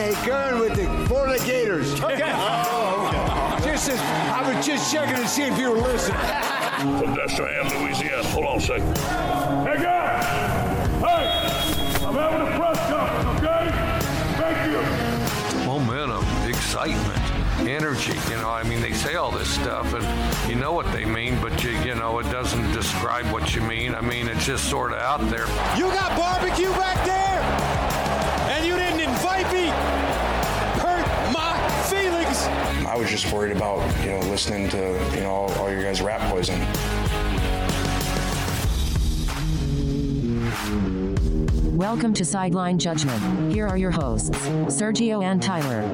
Maker and with the Florida Gators. Okay. Oh, okay. I was just checking to see if you were listening. From Destrehan, Louisiana. Hold on a second. Hey, guys. Hey, I'm having a press conference, okay? Thank you. Momentum, excitement, energy. You know, I mean, they say all this stuff, and you know what they mean, but you know, it doesn't describe what you mean. I mean, it's just sort of out there. You got barbecue back there, and you didn't invite me. Hurt my feelings. I was just worried about, you know, listening to, you know, all your guys' rap poison. Welcome to Sideline Judgment. Here are your hosts, Sergio and Tyler.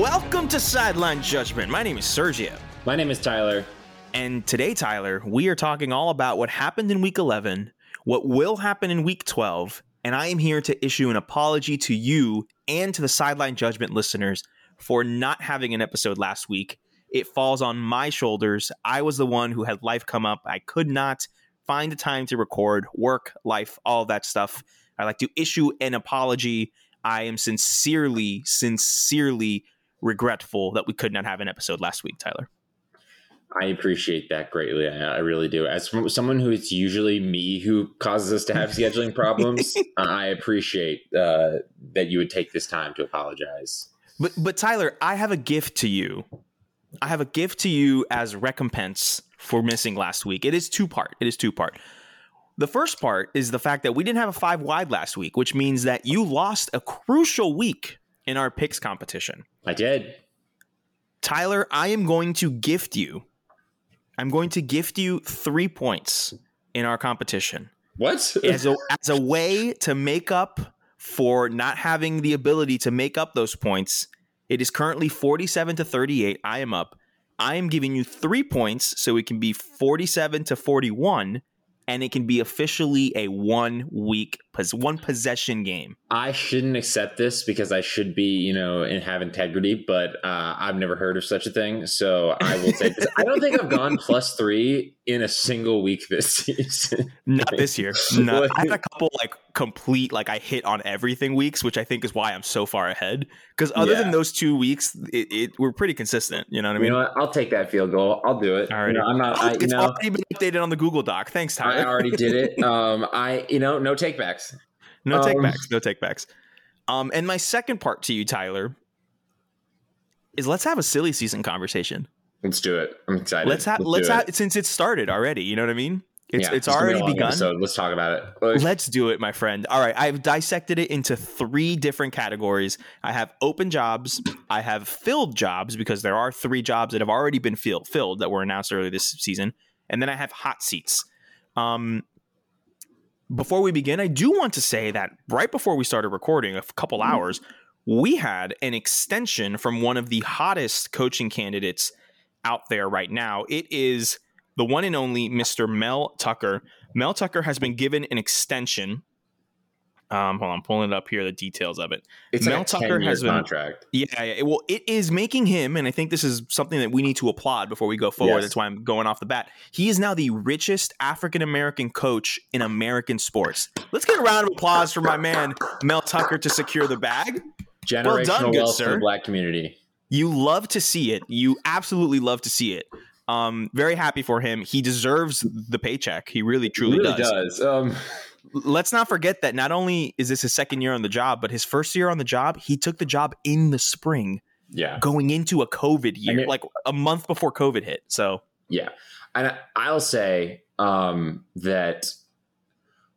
Welcome to Sideline Judgment. My name is Sergio. My name is Tyler. And today, Tyler, we are talking all about what happened in Week 11, what will happen in Week 12, and I am here to issue an apology to you and to the Sideline Judgment listeners for not having an episode last week. It falls on my shoulders. I was the one who had life come up. I could not find the time to record, work, life, all that stuff. I'd like to issue an apology. I am sincerely regretful that we could not have an episode last week, Tyler. I appreciate that greatly. I really do. As someone who it's usually me who causes us to have scheduling problems, I appreciate that you would take this time to apologize. But Tyler, I have a gift to you. I have a gift to you as recompense for missing last week. It is two-part. The first part is the fact that we didn't have a 5-wide last week, which means that you lost a crucial week in our picks competition. I did. Tyler, I am going to gift you. I'm going to gift you 3 points in our competition. What? As a way to make up for not having the ability to make up those points. It is currently 47-38. I am up. I am giving you 3 points, so it can be 47-41, and it can be officially a one possession game. I shouldn't accept this because I should be, you know, and have integrity, but I've never heard of such a thing, so I will say this. I don't think I've gone +3 in a single week this season. Not this year. No. I had a couple complete I hit on everything weeks, which I think is why I'm so far ahead. Because other than those 2 weeks, we're pretty consistent. You know what I mean? You know what? I'll take that field goal. I'll do it. All right. You know, it's already been updated on the Google Doc. Thanks, Tyler. I already did it. No takebacks. No takebacks. And my second part to you, Tyler, is let's have a silly season conversation. Let's do it. I'm excited. Let's have it. Since it started already. You know what I mean? It's already begun. So let's talk about it. Let's do it, my friend. All right. I've dissected it into 3 different categories. I have open jobs. I have filled jobs because there are 3 jobs that have already been filled that were announced earlier this season. And then I have hot seats. Before we begin, I do want to say that right before we started recording a couple hours, we had an extension from one of the hottest coaching candidates out there right now. It is the one and only Mr. Mel Tucker. Mel Tucker has been given an extension. Hold on, I'm pulling it up here, the details of it. It's Mel Tucker has been contract. Yeah. Well, it is making him, and I think this is something that we need to applaud before we go forward. Yes. That's why I'm going off the bat. He is now the richest African-American coach in American sports. Let's get a round of applause for my man, Mel Tucker, to secure the bag. Generational wealth for the Black community. You love to see it. You absolutely love to see it. Very happy for him. He deserves the paycheck. He really, truly does. Let's not forget that not only is this his second year on the job, but his first year on the job, he took the job in the spring. Yeah, going into a COVID year, a month before COVID hit. So yeah, and I'll say that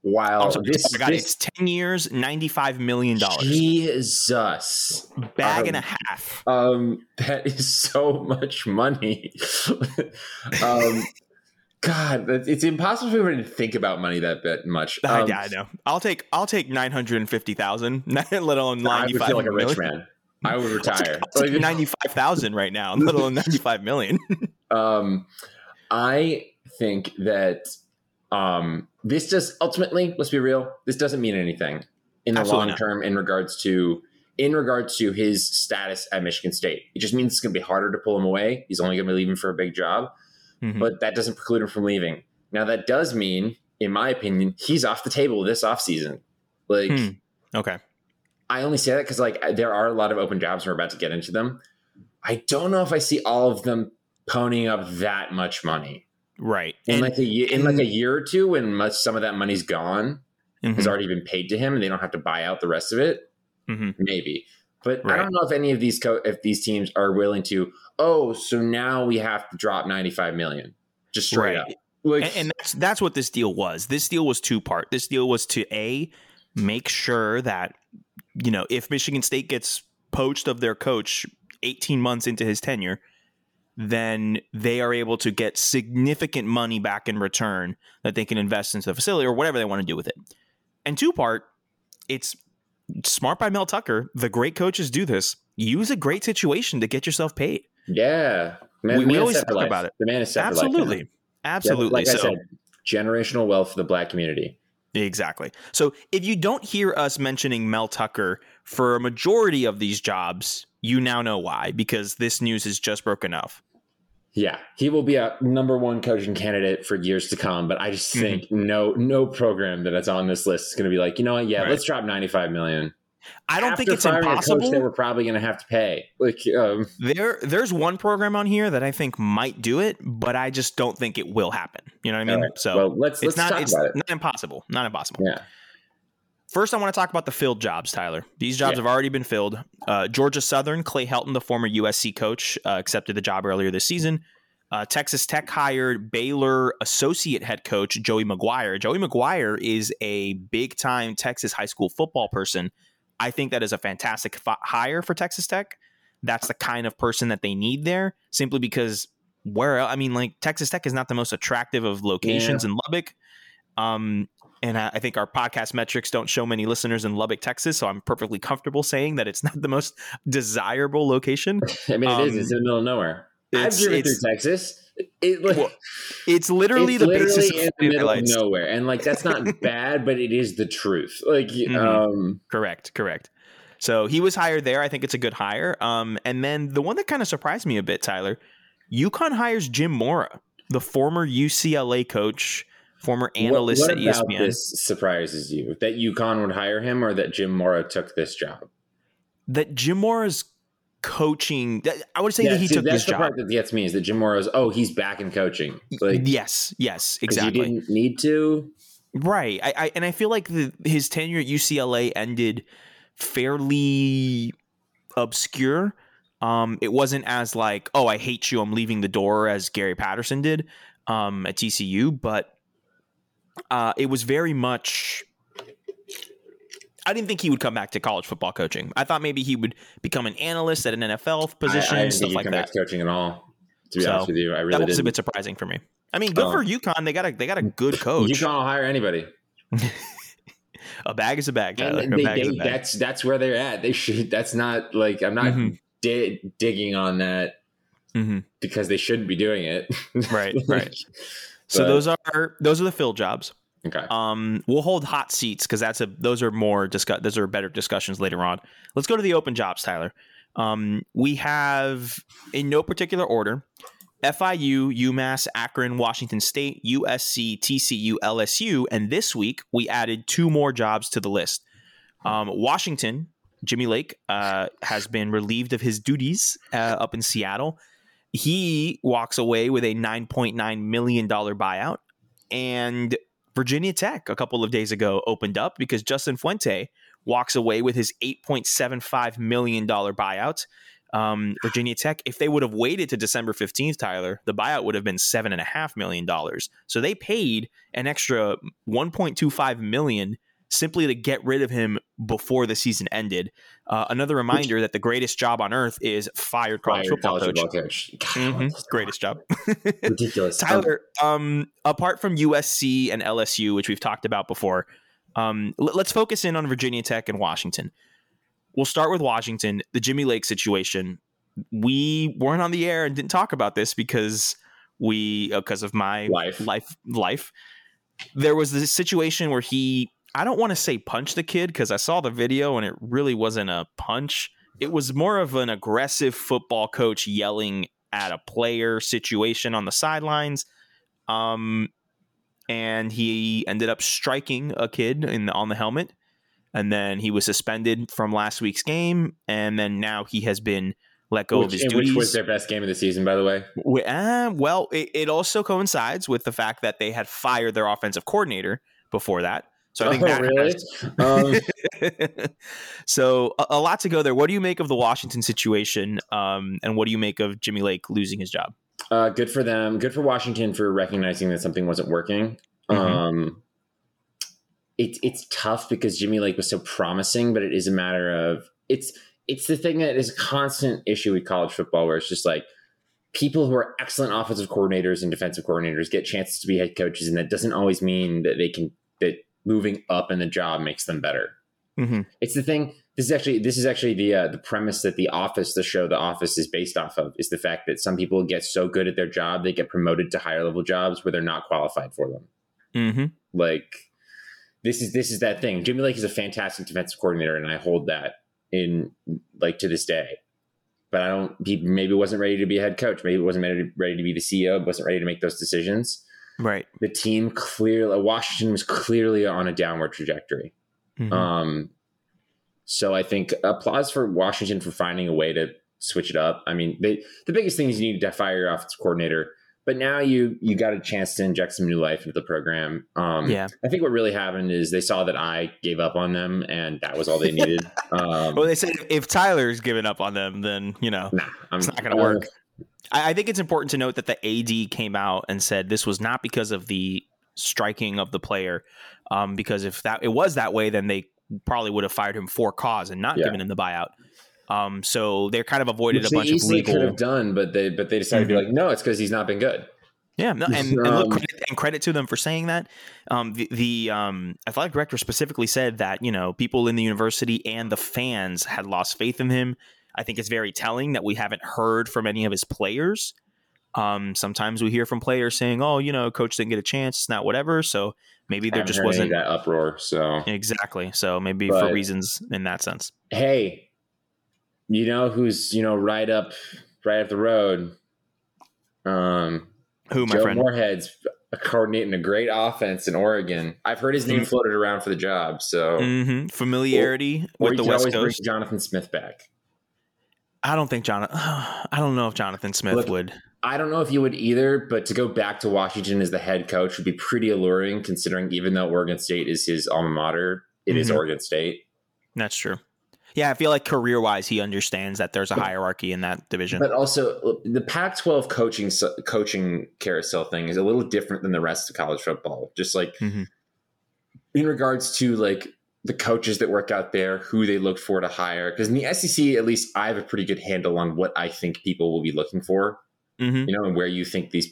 while it's 10 years, $95 million. Jesus. Bag and a half. That is so much money. God, it's impossible for me to think about money that much. I know. I'll take $950,000, let alone $95 million. I would feel like a rich man. I would retire. I'll take $95,000 right now, let alone $95 million. I think that... this just ultimately, let's be real, this doesn't mean anything in the long term in regards to his status at Michigan State. It just means it's going to be harder to pull him away. He's only going to be leaving for a big job, but that doesn't preclude him from leaving. Now that does mean in my opinion, he's off the table this offseason. Like, okay. I only say that because, like, there are a lot of open jobs. We're about to get into them. I don't know if I see all of them ponying up that much money. Right. In like a year or two when some of that money's gone, has already been paid to him and they don't have to buy out the rest of it. Maybe. But right. I don't know if any of these if these teams are willing to, oh, so now we have to drop $95 million just straight up. Like, and that's what this deal was. This deal was two-part. This deal was to, A, make sure that, you know, if Michigan State gets poached of their coach 18 months into his tenure, then they are able to get significant money back in return that they can invest into the facility or whatever they want to do with it. And two-part, it's smart by Mel Tucker. The great coaches do this. Use a great situation to get yourself paid. Yeah. Man, we always talk about it. The man is set for life. Absolutely. Absolutely. Yeah, like I said, generational wealth for the black community. Exactly. So if you don't hear us mentioning Mel Tucker for a majority of these jobs, you now know why, because this news has just broken up. Yeah, he will be a number one coaching candidate for years to come. But I just think no program that's on this list is going to be like, you know what? Yeah, let's drop $95 million. I don't think it's impossible. A coach that we're probably going to have to pay. Like, there's one program on here that I think might do it, but I just don't think it will happen. You know what I mean? Right. So well, let's talk about it. Not impossible. Not impossible. Yeah. First, I want to talk about the filled jobs, Tyler. These jobs have already been filled. Georgia Southern, Clay Helton, the former USC coach, accepted the job earlier this season. Texas Tech hired Baylor associate head coach Joey McGuire. Joey McGuire is a big-time Texas high school football person. I think that is a fantastic hire for Texas Tech. That's the kind of person that they need there, simply because Texas Tech is not the most attractive of locations in Lubbock. And I think our podcast metrics don't show many listeners in Lubbock, Texas, so I'm perfectly comfortable saying that it's not the most desirable location. I mean, it is. It's in the middle of nowhere. I've driven through Texas. It's literally the basis of nowhere. And like, that's not bad, but it is the truth. Like, Correct. So he was hired there. I think it's a good hire. And then the one that kind of surprised me a bit, Tyler, UConn hires Jim Mora, the former UCLA coach, former analyst at ESPN. What about this surprises you? That UConn would hire him or that Jim Mora took this job? That Jim Mora's coaching, I would say that he took this job. That's the part that gets me, is that Jim Mora's, he's back in coaching. Like, yes, exactly. He didn't need to. Right. I feel like his tenure at UCLA ended fairly obscure. It wasn't as like, oh, I hate you, I'm leaving the door, as Gary Patterson did at TCU, but it was very much, I didn't think he would come back to college football coaching. I thought maybe he would become an analyst at an NFL position. I didn't think he'd come back to coaching at all, to be honest with you. I really didn't. That was a bit surprising for me. I mean, good for UConn. They got a good coach. UConn will hire anybody. A bag is a bag, Tyler. That's where they're at. They should. That's not like, I'm not digging on that because they shouldn't be doing it. Right. Right. So those are the fill jobs. Okay. We'll hold hot seats because those are better discussions later on. Let's go to the open jobs, Tyler. We have, in no particular order, FIU, UMass, Akron, Washington State, USC, TCU, LSU, and this week we added two more jobs to the list. Washington, Jimmy Lake has been relieved of his duties up in Seattle. He walks away with a $9.9 million buyout. And Virginia Tech a couple of days ago opened up because Justin Fuente walks away with his $8.75 million buyout. Virginia Tech, if they would have waited to December 15th, Tyler, the buyout would have been $7.5 million. So they paid an extra $1.25 million simply to get rid of him before the season ended. Another reminder that the greatest job on earth is fired college football coach. Greatest job. Ridiculous. Tyler, apart from USC and LSU, which we've talked about before, let's focus in on Virginia Tech and Washington. We'll start with Washington, the Jimmy Lake situation. We weren't on the air and didn't talk about this because of my life. There was this situation where he, I don't want to say punch the kid because I saw the video and it really wasn't a punch. It was more of an aggressive football coach yelling at a player situation on the sidelines. and he ended up striking a kid on the helmet, and then he was suspended from last week's game, and then now he has been let go of his duties. Which was their best game of the season, by the way. Well, it also coincides with the fact that they had fired their offensive coordinator before that. So I think that really? So a lot to go there. What do you make of the Washington situation, and what do you make of Jimmy Lake losing his job? Good for them. Good for Washington for recognizing that something wasn't working. Mm-hmm. It's tough because Jimmy Lake was so promising, but it is a matter of it's the thing that is a constant issue with college football, where it's just like people who are excellent offensive coordinators and defensive coordinators get chances to be head coaches, and that doesn't always mean that that moving up in the job makes them better. Mm-hmm. It's the thing. This is actually the premise that the Office is based off of, is the fact that some people get so good at their job they get promoted to higher level jobs where they're not qualified for them. Mm-hmm. Like this is that thing. Jimmy Lake is a fantastic defensive coordinator, and I hold that in like to this day. But he maybe wasn't ready to be a head coach. Maybe wasn't ready to be the CEO. Wasn't ready to make those decisions. Right. The team Washington was clearly on a downward trajectory. Mm-hmm. So I think applause for Washington for finding a way to switch it up. I mean, the biggest thing is you need to fire your offensive coordinator, but now you got a chance to inject some new life into the program. I think what really happened is they saw that I gave up on them, and that was all they needed. Well, they said if Tyler's given up on them, then, it's not going to work. I think it's important to note that the AD came out and said this was not because of the striking of the player, because if it was that way, then they probably would have fired him for cause and not given him the buyout. So they're kind of avoided a bunch of legal. Could have done, but they decided to be like, no, it's because he's not been good. Yeah, no, and look, credit to them for saying that. The athletic director specifically said that people in the university and the fans had lost faith in him. I think it's very telling that we haven't heard from any of his players. Sometimes we hear from players saying, "Oh, coach didn't get a chance. It's not whatever." So maybe there just wasn't that uproar. So exactly. So maybe for reasons in that sense. Hey, who's right up the road? Who, my friend? Joe Moorhead's coordinating a great offense in Oregon. I've heard his name floated around for the job. So familiarity with the West Coast. Bring Jonathan Smith back. I don't know if Jonathan Smith would. I don't know if you would either, but to go back to Washington as the head coach would be pretty alluring, considering even though Oregon State is his alma mater, it is Oregon State. That's true. Yeah, I feel like career-wise, he understands that there's a hierarchy in that division. But also, the Pac-12 coaching carousel thing is a little different than the rest of college football. Just like in regards to like the coaches that work out there, who they look for to hire. Because in the SEC, at least I have a pretty good handle on what I think people will be looking for, and where you think these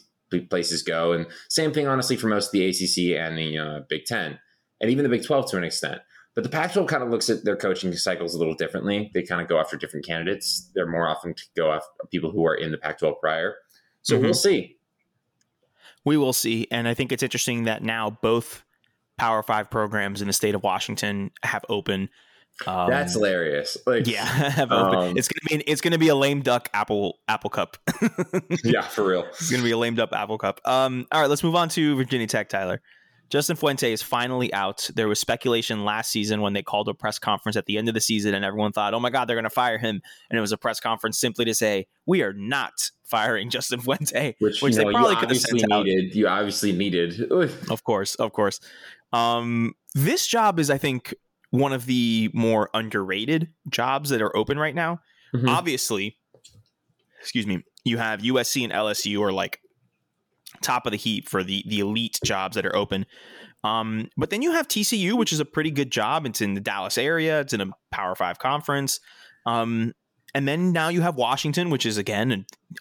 places go. And same thing, honestly, for most of the ACC and the Big Ten, and even the Big 12 to an extent. But the Pac-12 kind of looks at their coaching cycles a little differently. They kind of go after different candidates. They're more often to go after people who are in the Pac-12 prior. So we'll see. We will see. And I think it's interesting that now both Power 5 programs in the state of Washington have open. That's hilarious. Have open. It's gonna be a lame duck apple cup. Yeah, for real. It's gonna be a lame duck apple cup. All right, let's move on to Virginia Tech, Tyler. Justin Fuente is finally out. There was speculation last season when they called a press conference at the end of the season, and everyone thought, oh my God, they're going to fire him. And it was a press conference simply to say, we are not firing Justin Fuente, which they probably could have sent out. You obviously needed. Of course. This job is, I think, one of the more underrated jobs that are open right now. Mm-hmm. Obviously, you have USC and LSU are like top of the heap for the elite jobs that are open, but then you have TCU, which is a pretty good job. It's in the Dallas area. It's in a Power 5 conference, and then now you have Washington, which is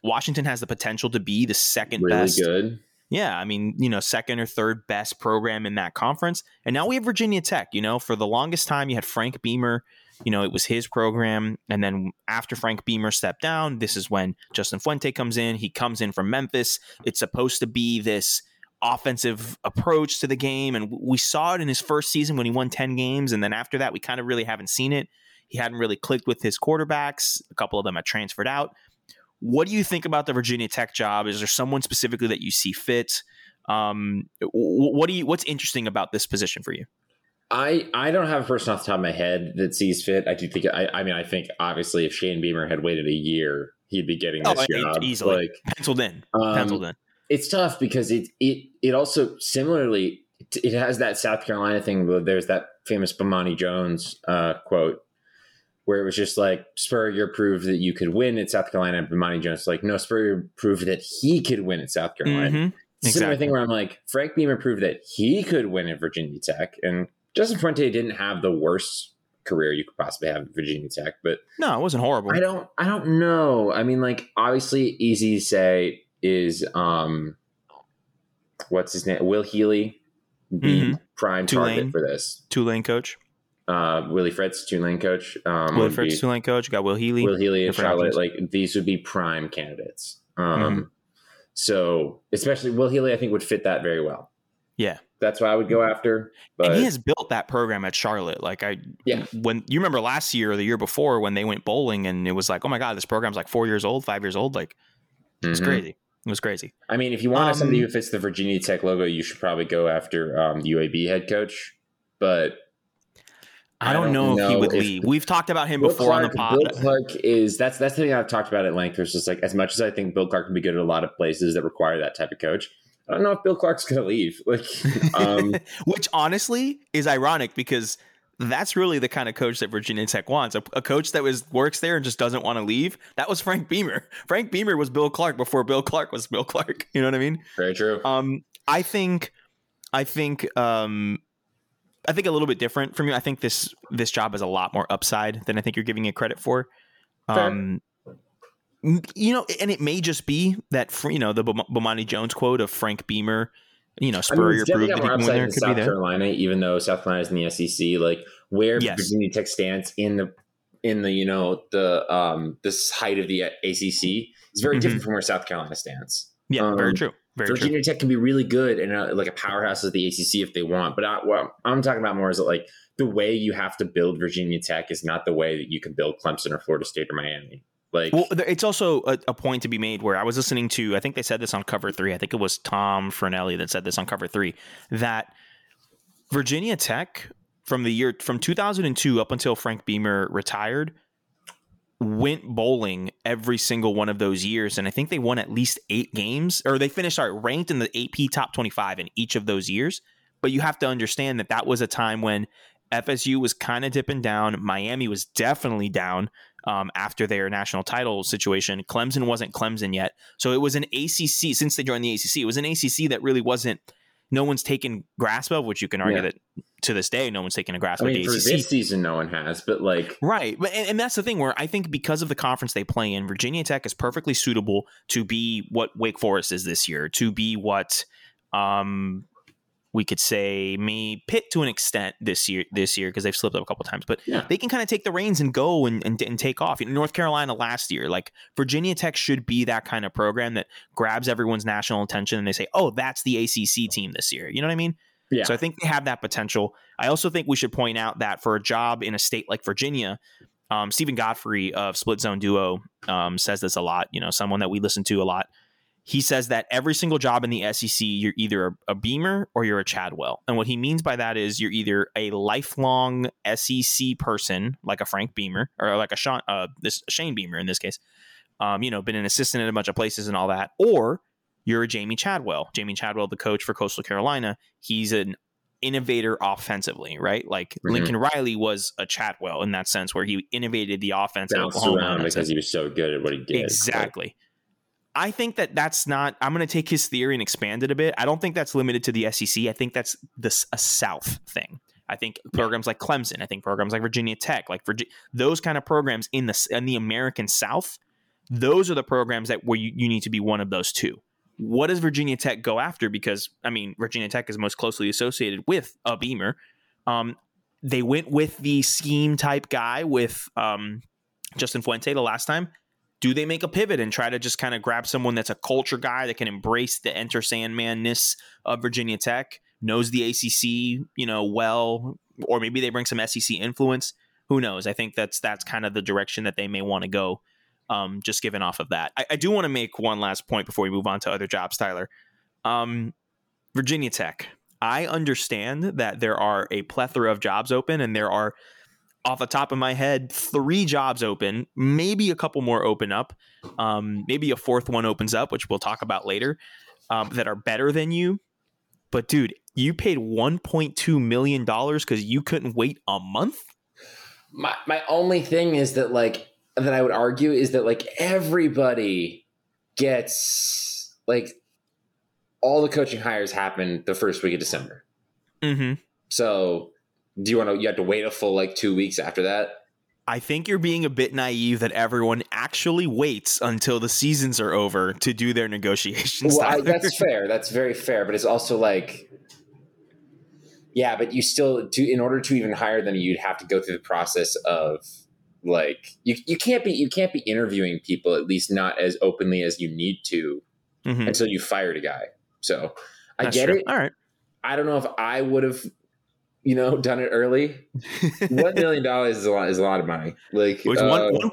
Washington has the potential to be the second really best. Good. Yeah, I mean, second or third best program in that conference. And now we have Virginia Tech. For the longest time you had Frank Beamer. It was his program. And then after Frank Beamer stepped down, this is when Justin Fuente comes in. He comes in from Memphis. It's supposed to be this offensive approach to the game. And we saw it in his first season when he won 10 games. And then after that, we kind of really haven't seen it. He hadn't really clicked with his quarterbacks. A couple of them had transferred out. What do you think about the Virginia Tech job? Is there someone specifically that you see fit? What's interesting about this position for you? I don't have a person off the top of my head that sees fit. I do think, I think obviously if Shane Beamer had waited a year, he'd be getting this job easily, like, penciled in. It's tough because it also similarly, it has that South Carolina thing where there's that famous Bomani Jones quote where it was just like, Spurrier proved that you could win at South Carolina, and Bomani Jones like, no, Spurrier proved that he could win at South Carolina. Mm-hmm. Similar thing where I'm like, Frank Beamer proved that he could win at Virginia Tech, and Justin Fuente didn't have the worst career you could possibly have at Virginia Tech, but no, it wasn't horrible. I don't know. I mean, like, obviously easy to say is what's his name? Will Healy, the prime target for this. Tulane coach. Willie Fritz, Tulane coach. Willie Fritz, Tulane coach. Got Will Healy. Will Healy and Charlotte. Like, these would be prime candidates. So especially Will Healy, I think, would fit that very well. Yeah. That's what I would go after. But, and he has built that program at Charlotte. Like when you remember last year or the year before when they went bowling and it was like, oh my God, this program's like 4 years old, 5 years old. Like it's crazy. It was crazy. I mean, if you want somebody who fits the Virginia Tech logo, you should probably go after UAB head coach. But I don't know if he would leave. We've talked about him before on the pod. Bill Clark that's the thing I've talked about at length. It's just like, as much as I think Bill Clark can be good at a lot of places that require that type of coach, I don't know if Bill Clark's going to leave, like, which honestly is ironic because that's really the kind of coach that Virginia Tech wants. A coach that works there and just doesn't want to leave. That was Frank Beamer. Frank Beamer was Bill Clark before Bill Clark was Bill Clark. You know what I mean? Very true. I think a little bit different from you. I think this job is a lot more upside than I think you're giving it credit for. You know, and it may just be that, you know, the Bomani Jones quote of Frank Beamer, you know, Spurrier proved that he could win there. Could South Carolina, even though South Carolina is in the SEC, like where Virginia Tech stands in the you know this height of the ACC is very different from where South Carolina stands. Yeah, very true. Virginia Tech can be really good and like a powerhouse of the ACC if they want. But what I'm talking about more is that, like, the way you have to build Virginia Tech is not the way that you can build Clemson or Florida State or Miami. Like, well, it's also a point to be made where I was listening to, I think they said this on Cover 3. I think it was Tom Fernelli that said this on Cover 3, that Virginia Tech from 2002 up until Frank Beamer retired went bowling every single one of those years. And I think they won at least 8 games, or they finished ranked in the AP top 25 in each of those years. But you have to understand that was a time when FSU was kind of dipping down. Miami was definitely down. After their national title situation, Clemson wasn't Clemson yet. So it was an ACC, since they joined the ACC, it was an ACC that really wasn't, no one's taken grasp of, which you can argue that to this day, no one's taken a grasp of the ACC. For this season, no one has, but like... Right, and that's the thing where I think because of the conference they play in, Virginia Tech is perfectly suitable to be what Wake Forest is this year, to be what we could say may Pitt to an extent this year because they've slipped up a couple times, but they can kind of take the reins and go and take off. You know, North Carolina last year, like Virginia Tech should be that kind of program that grabs everyone's national attention and they say, oh, that's the ACC team this year. You know what I mean? Yeah. So I think they have that potential. I also think we should point out that for a job in a state like Virginia, Stephen Godfrey of Split Zone Duo says this a lot, you know, someone that we listen to a lot. He says that every single job in the SEC, you're either a Beamer or you're a Chadwell. And what he means by that is you're either a lifelong SEC person, like a Frank Beamer or like a Shane Beamer in this case, you know, been an assistant at a bunch of places and all that, or you're a Jamie Chadwell. Jamie Chadwell, the coach for Coastal Carolina, he's an innovator offensively, right? Like Lincoln Riley was a Chadwell in that sense where he innovated the offense at Oklahoma. Because he was so good at what he did. Exactly. Right? I think that's not, I'm going to take his theory and expand it a bit. I don't think that's limited to the SEC. I think that's a South thing. I think programs like Clemson, I think programs like Virginia Tech, like those kind of programs in the American South, those are the programs that where you need to be one of those two. What does Virginia Tech go after? Because, I mean, Virginia Tech is most closely associated with a Beamer. They went with the scheme type guy with Justin Fuente the last time. Do they make a pivot and try to just kind of grab someone that's a culture guy that can embrace the Enter Sandman-ness of Virginia Tech, knows the ACC, you know, well, or maybe they bring some SEC influence? Who knows? I think that's kind of the direction that they may want to go, just given off of that. I do want to make one last point before we move on to other jobs, Tyler. Virginia Tech. I understand that there are a plethora of jobs open, and there are, off the top of my head, 3 jobs open, maybe a couple more open up, maybe a fourth one opens up, which we'll talk about later, that are better than you. But dude, you paid $1.2 million because you couldn't wait a month? My only thing is that, like, that I would argue is that, like, everybody gets, like, all the coaching hires happen the first week of December. Mm-hmm. So you have to wait a full, like, 2 weeks after that? I think you're being a bit naive that everyone actually waits until the seasons are over to do their negotiations. Well, that's fair. That's very fair. But it's also like, yeah, but you still do, in order to even hire them, you'd have to go through the process of, like, you can't be interviewing people, at least not as openly as you need to, mm-hmm. until you fired a guy. So I that's get true. It. All right. I don't know if I would have, done it early. $1 million is a lot of money. Like, which 1.25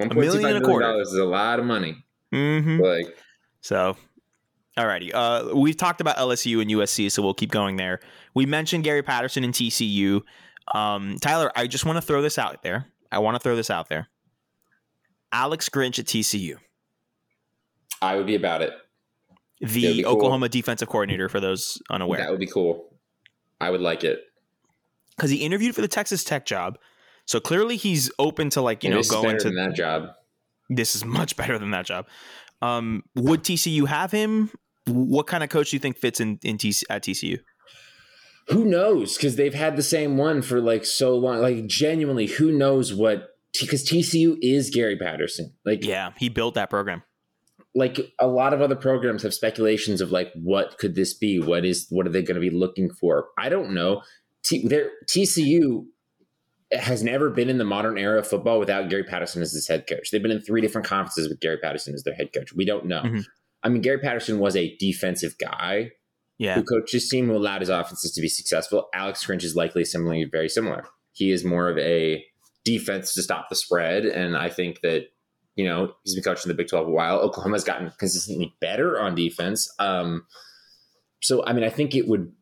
$1.25 million is a lot of money. Mm-hmm. Like, so. Alrighty. We've talked about LSU and USC, so we'll keep going there. We mentioned Gary Patterson and TCU. Tyler, I just want to throw this out there. Alex Grinch at TCU. I would be about it. The Oklahoma cool. defensive coordinator, for those unaware. That would be cool. I would like it. Because he interviewed for the Texas Tech job. So clearly he's open to, like, going to that job. This is much better than that job. Would TCU have him? What kind of coach do you think fits at TCU? Who knows? Because they've had the same one for, like, so long. Like, genuinely, who knows what? Because TCU is Gary Patterson. Like, yeah, he built that program. Like, a lot of other programs have speculations of, like, what could this be? What are they going to be looking for? I don't know. TCU has never been in the modern era of football without Gary Patterson as his head coach. They've been in 3 different conferences with Gary Patterson as their head coach. We don't know. Mm-hmm. I mean, Gary Patterson was a defensive guy. Yeah. Who coached his team, who allowed his offenses to be successful. Alex Grinch is likely very similar. He is more of a defense to stop the spread. And I think that, he's been coaching the Big 12 a while. Oklahoma's gotten consistently better on defense. So, I mean, I think it would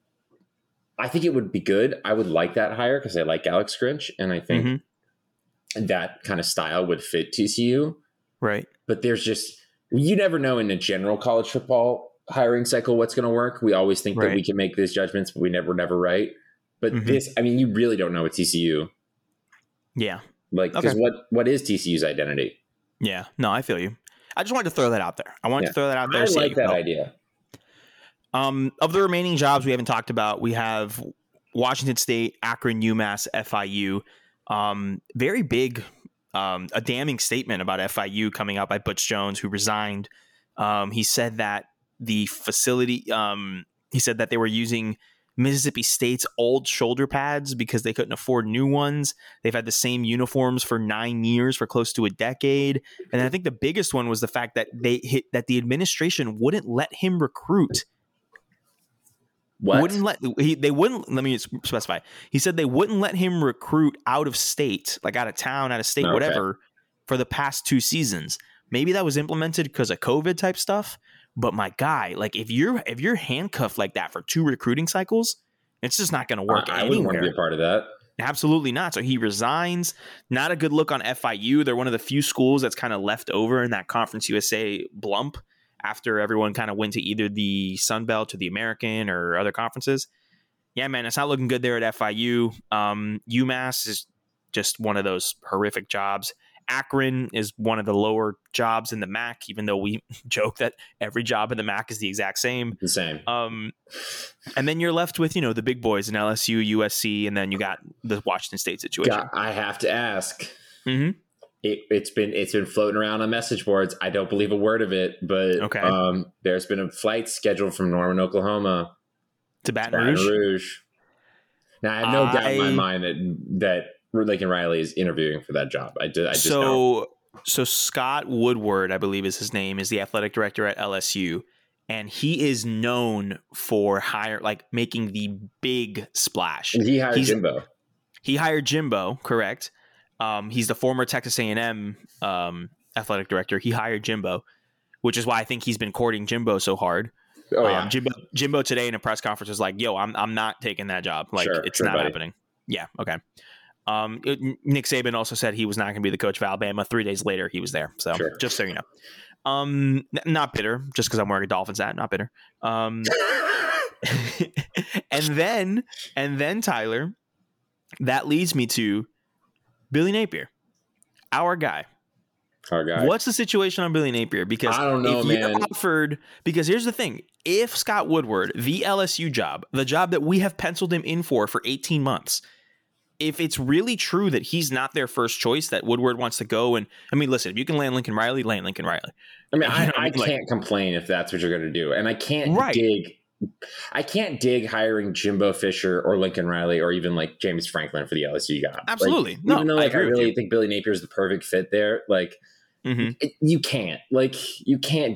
be good. I would like that hire because I like Alex Grinch. And I think mm-hmm. that kind of style would fit TCU. Right. But there's just, you never know in the general college football hiring cycle what's going to work. We always think right. that we can make these judgments, but we never right. But mm-hmm. this, I mean, you really don't know with TCU. Yeah. Like, because okay. what is TCU's identity? Yeah. No, I feel you. I just wanted to throw that out there. I like that idea. Of the remaining jobs we haven't talked about, we have Washington State, Akron, UMass, FIU. Very big, a damning statement about FIU coming out by Butch Jones, who resigned. He said that the facility, he said that they were using Mississippi State's old shoulder pads because they couldn't afford new ones. They've had the same uniforms for 9 years, for close to a decade. And I think the biggest one was the fact that the administration wouldn't let him recruit. What? Let me specify. He said they wouldn't let him recruit out of state, like out of town, okay. whatever, for the past 2 seasons. Maybe that was implemented because of COVID type stuff. But my guy, like, if you're handcuffed like that for 2 recruiting cycles, it's just not going to work. I wouldn't want to be a part of that. Absolutely not. So he resigns. Not a good look on FIU. They're one of the few schools that's kind of left over in that Conference USA blump. After everyone kind of went to either the Sun Belt or the American or other conferences. Yeah, man, it's not looking good there at FIU. UMass is just one of those horrific jobs. Akron is one of the lower jobs in the MAC, even though we joke that every job in the MAC is the exact same. The same. And then you're left with, the big boys in LSU, USC, and then you got the Washington State situation. God, I have to ask. Mm-hmm. It's been floating around on message boards. I don't believe a word of it, but okay. There's been a flight scheduled from Norman, Oklahoma to Baton Rouge. Now, I have no doubt in my mind that Lincoln Riley is interviewing for that job. So Scott Woodward, I believe is his name, is the athletic director at LSU. And he is known for making the big splash. And he hired Jimbo. He hired Jimbo, correct. He's the former Texas A&M athletic director. He hired Jimbo, which is why I think he's been courting Jimbo so hard. Oh, yeah. Jimbo today in a press conference was like, yo, I'm not taking that job. Like, sure, it's not happening. Yeah. Okay. Nick Saban also said he was not going to be the coach of Alabama. 3 days later, he was there. So just so you know, not bitter just because I'm wearing a Dolphins hat. Not bitter. And then Tyler, that leads me to Billy Napier, our guy. What's the situation on Billy Napier? Because I don't know, because here's the thing. If Scott Woodward, the LSU job, the job that we have penciled him in for 18 months, if it's really true that he's not their first choice, that Woodward wants to go. And I mean, listen, if you can land Lincoln Riley, land Lincoln Riley. I mean, I can't complain if that's what you're going to do. And I can't dig hiring Jimbo Fisher or Lincoln Riley or even like James Franklin for the LSU job. Absolutely. Like, no, even though, like, I really think Billy Napier is the perfect fit there. Like, you can't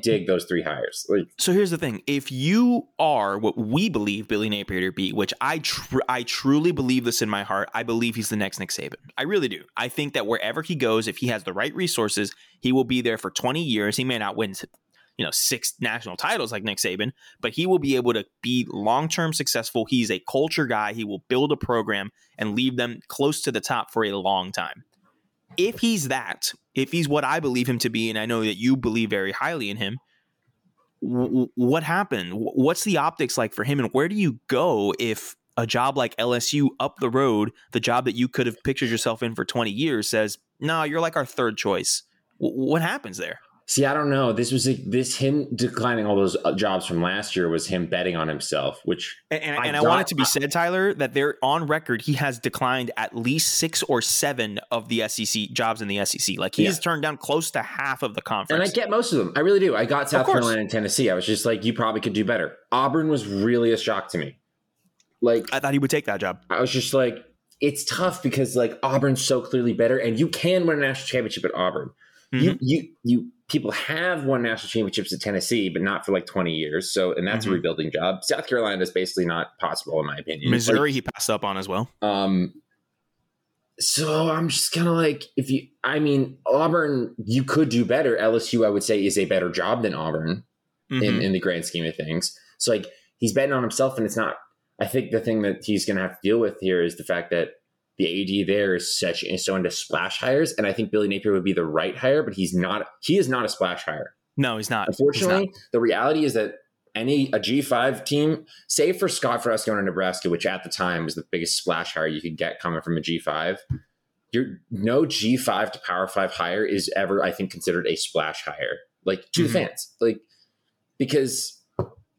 dig those three hires. Like, so here's the thing. If you are what we believe Billy Napier to be, which I truly believe this in my heart, I believe he's the next Nick Saban. I really do. I think that wherever he goes, if he has the right resources, he will be there for 20 years. He may not win, 6 national titles like Nick Saban, but he will be able to be long-term successful. He's a culture guy. He will build a program and leave them close to the top for a long time. If he's that, if he's what I believe him to be, and I know that you believe very highly in him, what happened? What's the optics like for him? And where do you go if a job like LSU up the road, the job that you could have pictured yourself in for 20 years, says, no, you're like our third choice? What happens there? See, I don't know. This him declining all those jobs from last year was him betting on himself, which I want it to be said, Tyler, that they're on record. He has declined at least 6 or 7 of the SEC jobs in the SEC. Like, he's turned down close to half of the conference. And I get most of them. I really do. I got South Carolina and Tennessee. I was just like, you probably could do better. Auburn was really a shock to me. Like, I thought he would take that job. I was just like, it's tough because like Auburn's so clearly better, and you can win a national championship at Auburn. Mm-hmm. People have won national championships at Tennessee, but not for like 20 years. So, and that's a rebuilding job. South Carolina is basically not possible, in my opinion. Missouri, he passed up on as well. So I'm just kind of like, Auburn, you could do better. LSU, I would say, is a better job than Auburn in the grand scheme of things. So like, he's betting on himself, and it's not. I think the thing that he's going to have to deal with here is the fact that the AD there is so into splash hires, and I think Billy Napier would be the right hire, but he is not a splash hire. No, he's not. Unfortunately, the reality is that a G5 team, save for Scott Frost going to Nebraska, which at the time was the biggest splash hire you could get coming from a G5, no G5 to Power 5 hire is ever, I think, considered a splash hire. Like, to the fans. Like, because...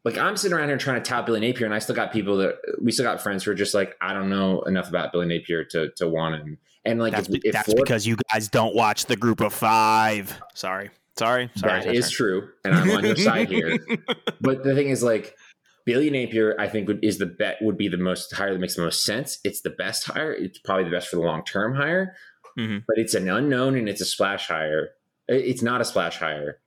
like, I'm sitting around here trying to tout Billy Napier, and I still got people we still got friends who are just like, I don't know enough about Billy Napier to want him. And like, because you guys don't watch the Group of Five. Sorry. That is true, and I'm on your side here. But the thing is, like, Billy Napier, I think would be the most hire that makes the most sense. It's the best hire. It's probably the best for the long term hire. Mm-hmm. But it's an unknown, and it's a splash hire. It's not a splash hire.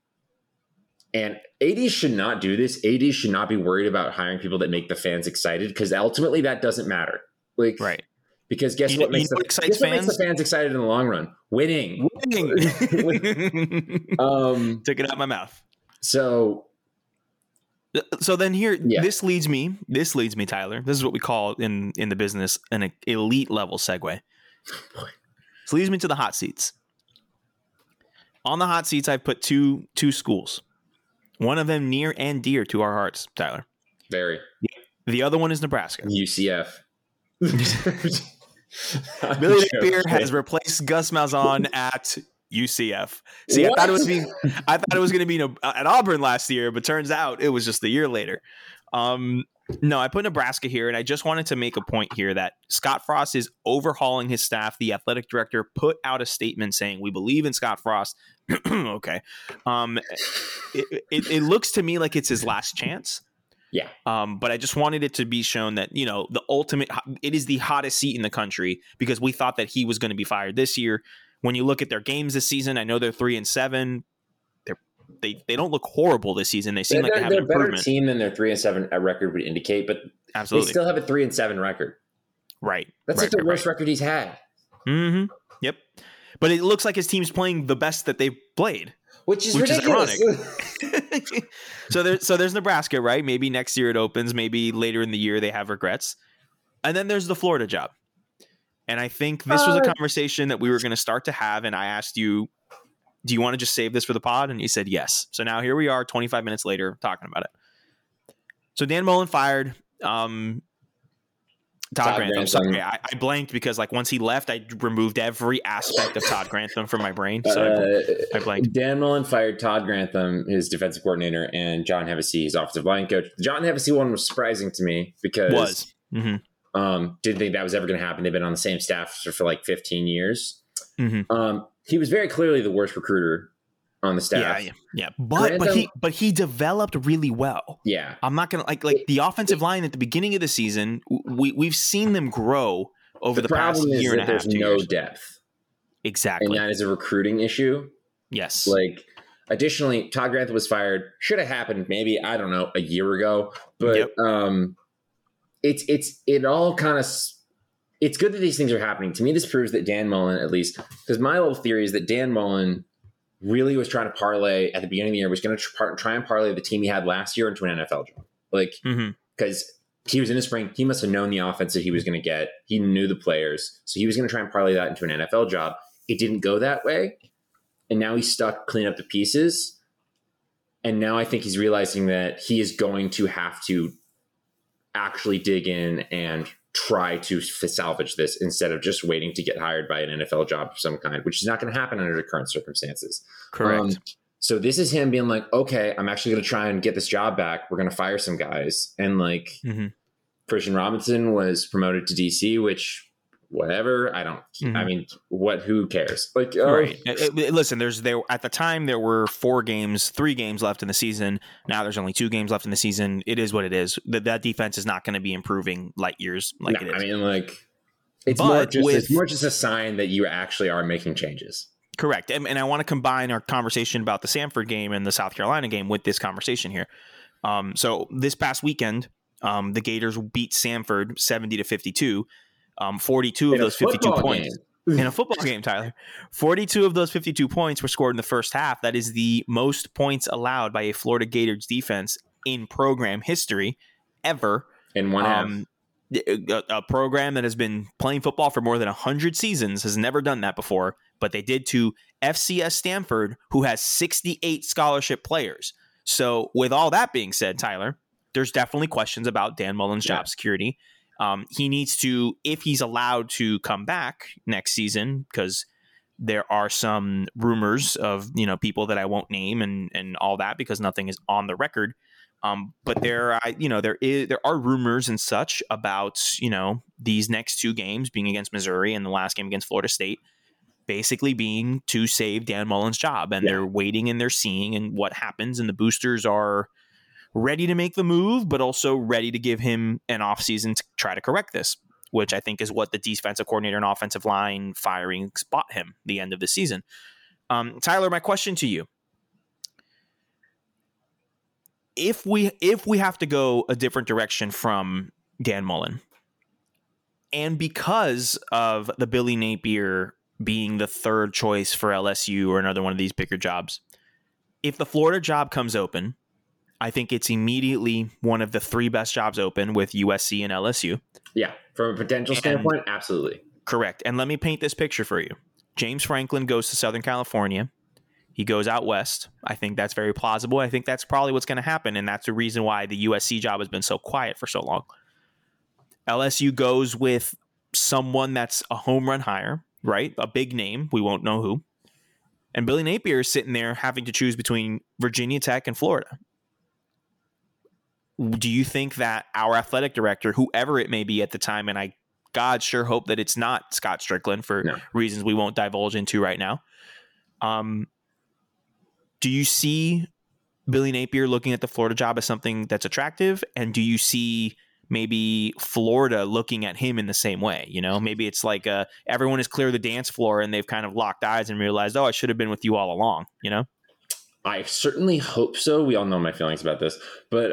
And AD should not do this. AD should not be worried about hiring people that make the fans excited, because ultimately that doesn't matter. Like, right. Because guess what makes the fans excited in the long run? Winning. Took it out of my mouth. So then here, this leads me, Tyler. This is what we call in the business an elite level segue. This leads me to the hot seats. On the hot seats, I've put two schools. One of them near and dear to our hearts, Tyler. Very. The other one is Nebraska. UCF. Billy Napier has replaced Gus Malzahn at UCF. See, what? I thought it was going to be at Auburn last year, but turns out it was just the year later. No, I put Nebraska here, and I just wanted to make a point here that Scott Frost is overhauling his staff. The athletic director put out a statement saying, we believe in Scott Frost. Okay. It looks to me like it's his last chance. Yeah. But I just wanted it to be shown that, the ultimate, it is the hottest seat in the country, because we thought that he was going to be fired this year. When you look at their games this season, I know they're 3-7. They don't look horrible this season. They seem like they have an improvement. They're a better team than their 3-7 record would indicate, but absolutely, they still have a 3-7 record. Right. That's like the worst record he's had. Mm-hmm. Yep. But it looks like his team's playing the best that they've played, which is ridiculous. Is ironic. So there's Nebraska, right? Maybe next year it opens. Maybe later in the year they have regrets. And then there's the Florida job. And I think this was a conversation that we were going to start to have. And I asked you, do you want to just save this for the pod? And you said yes. So now here we are 25 minutes later talking about it. So Dan Mullen fired Todd Grantham. I'm sorry, I blanked because like once he left, I removed every aspect of Todd Grantham from my brain. So I blanked. Dan Mullen fired Todd Grantham, his defensive coordinator, and John Hevesy, his offensive line coach. The John Hevesy one was surprising to me because didn't think that was ever going to happen. They've been on the same staff for like 15 years. Mm-hmm. He was very clearly the worst recruiter on the staff. Yeah. But he developed really well. Yeah. I'm not going to like the offensive line at the beginning of the season. We've seen them grow over the past year and a half. There's no depth. Exactly. And that is a recruiting issue. Yes. Like additionally, Todd Grantham was fired. Should have happened maybe, I don't know, a year ago, but it's good that these things are happening. To me, this proves that Dan Mullen, at least, because my little theory is that Dan Mullen really was trying to parlay at the beginning of the year, was going to try and parlay the team he had last year into an NFL job. Like, because he was in the spring, he must have known the offense that he was going to get. He knew the players. So he was going to try and parlay that into an NFL job. It didn't go that way. And now he's stuck cleaning up the pieces. And now I think he's realizing that he is going to have to actually dig in and try to salvage this instead of just waiting to get hired by an NFL job of some kind, which is not going to happen under the current circumstances. Correct. So this is him being like, okay, I'm actually going to try and get this job back. We're going to fire some guys. And like Christian Robinson was promoted to DC, which whatever, who cares? Like, right. Listen, at the time there were three games left in the season. Now there's only two games left in the season. It is what it is. That defense is not going to be improving light years. Like no, it is. I mean, like it's more just a sign that you actually are making changes. Correct. And I want to combine our conversation about the Samford game and the South Carolina game with this conversation here. So this past weekend, the Gators beat Samford 70-52. 42 of those 52 points in a football game, Tyler. 42 of those 52 points were scored in the first half. That is the most points allowed by a Florida Gators defense in program history ever. In one half. A program that has been playing football for more than 100 seasons has never done that before, but they did to FCS Stanford, who has 68 scholarship players. So with all that being said, Tyler, there's definitely questions about Dan Mullen's job security. He needs to, if he's allowed to come back next season, because there are some rumors of, people that I won't name and all that because nothing is on the record. But there are rumors and such about, these next two games being against Missouri and the last game against Florida State, basically being to save Dan Mullen's job. And they're waiting and they're seeing and what happens. And the boosters are ready to make the move, but also ready to give him an offseason to try to correct this, which I think is what the defensive coordinator and offensive line firing spot him the end of the season. Tyler, my question to you, if we have to go a different direction from Dan Mullen, and because of the Billy Napier being the third choice for LSU or another one of these bigger jobs, if the Florida job comes open, I think it's immediately one of the three best jobs open with USC and LSU. Yeah. From a potential standpoint, absolutely. Correct. And let me paint this picture for you. James Franklin goes to Southern California. He goes out west. I think that's very plausible. I think that's probably what's going to happen. And that's the reason why the USC job has been so quiet for so long. LSU goes with someone that's a home run hire, right? A big name. We won't know who. And Billy Napier is sitting there having to choose between Virginia Tech and Florida. Do you think that our athletic director, whoever it may be at the time, and I God sure hope that it's not Scott Strickland for reasons we won't divulge into right now. Do you see Billy Napier looking at the Florida job as something that's attractive? And do you see maybe Florida looking at him in the same way? Maybe it's like everyone has cleared the dance floor and they've kind of locked eyes and realized, oh, I should have been with you all along, I certainly hope so. We all know my feelings about this, but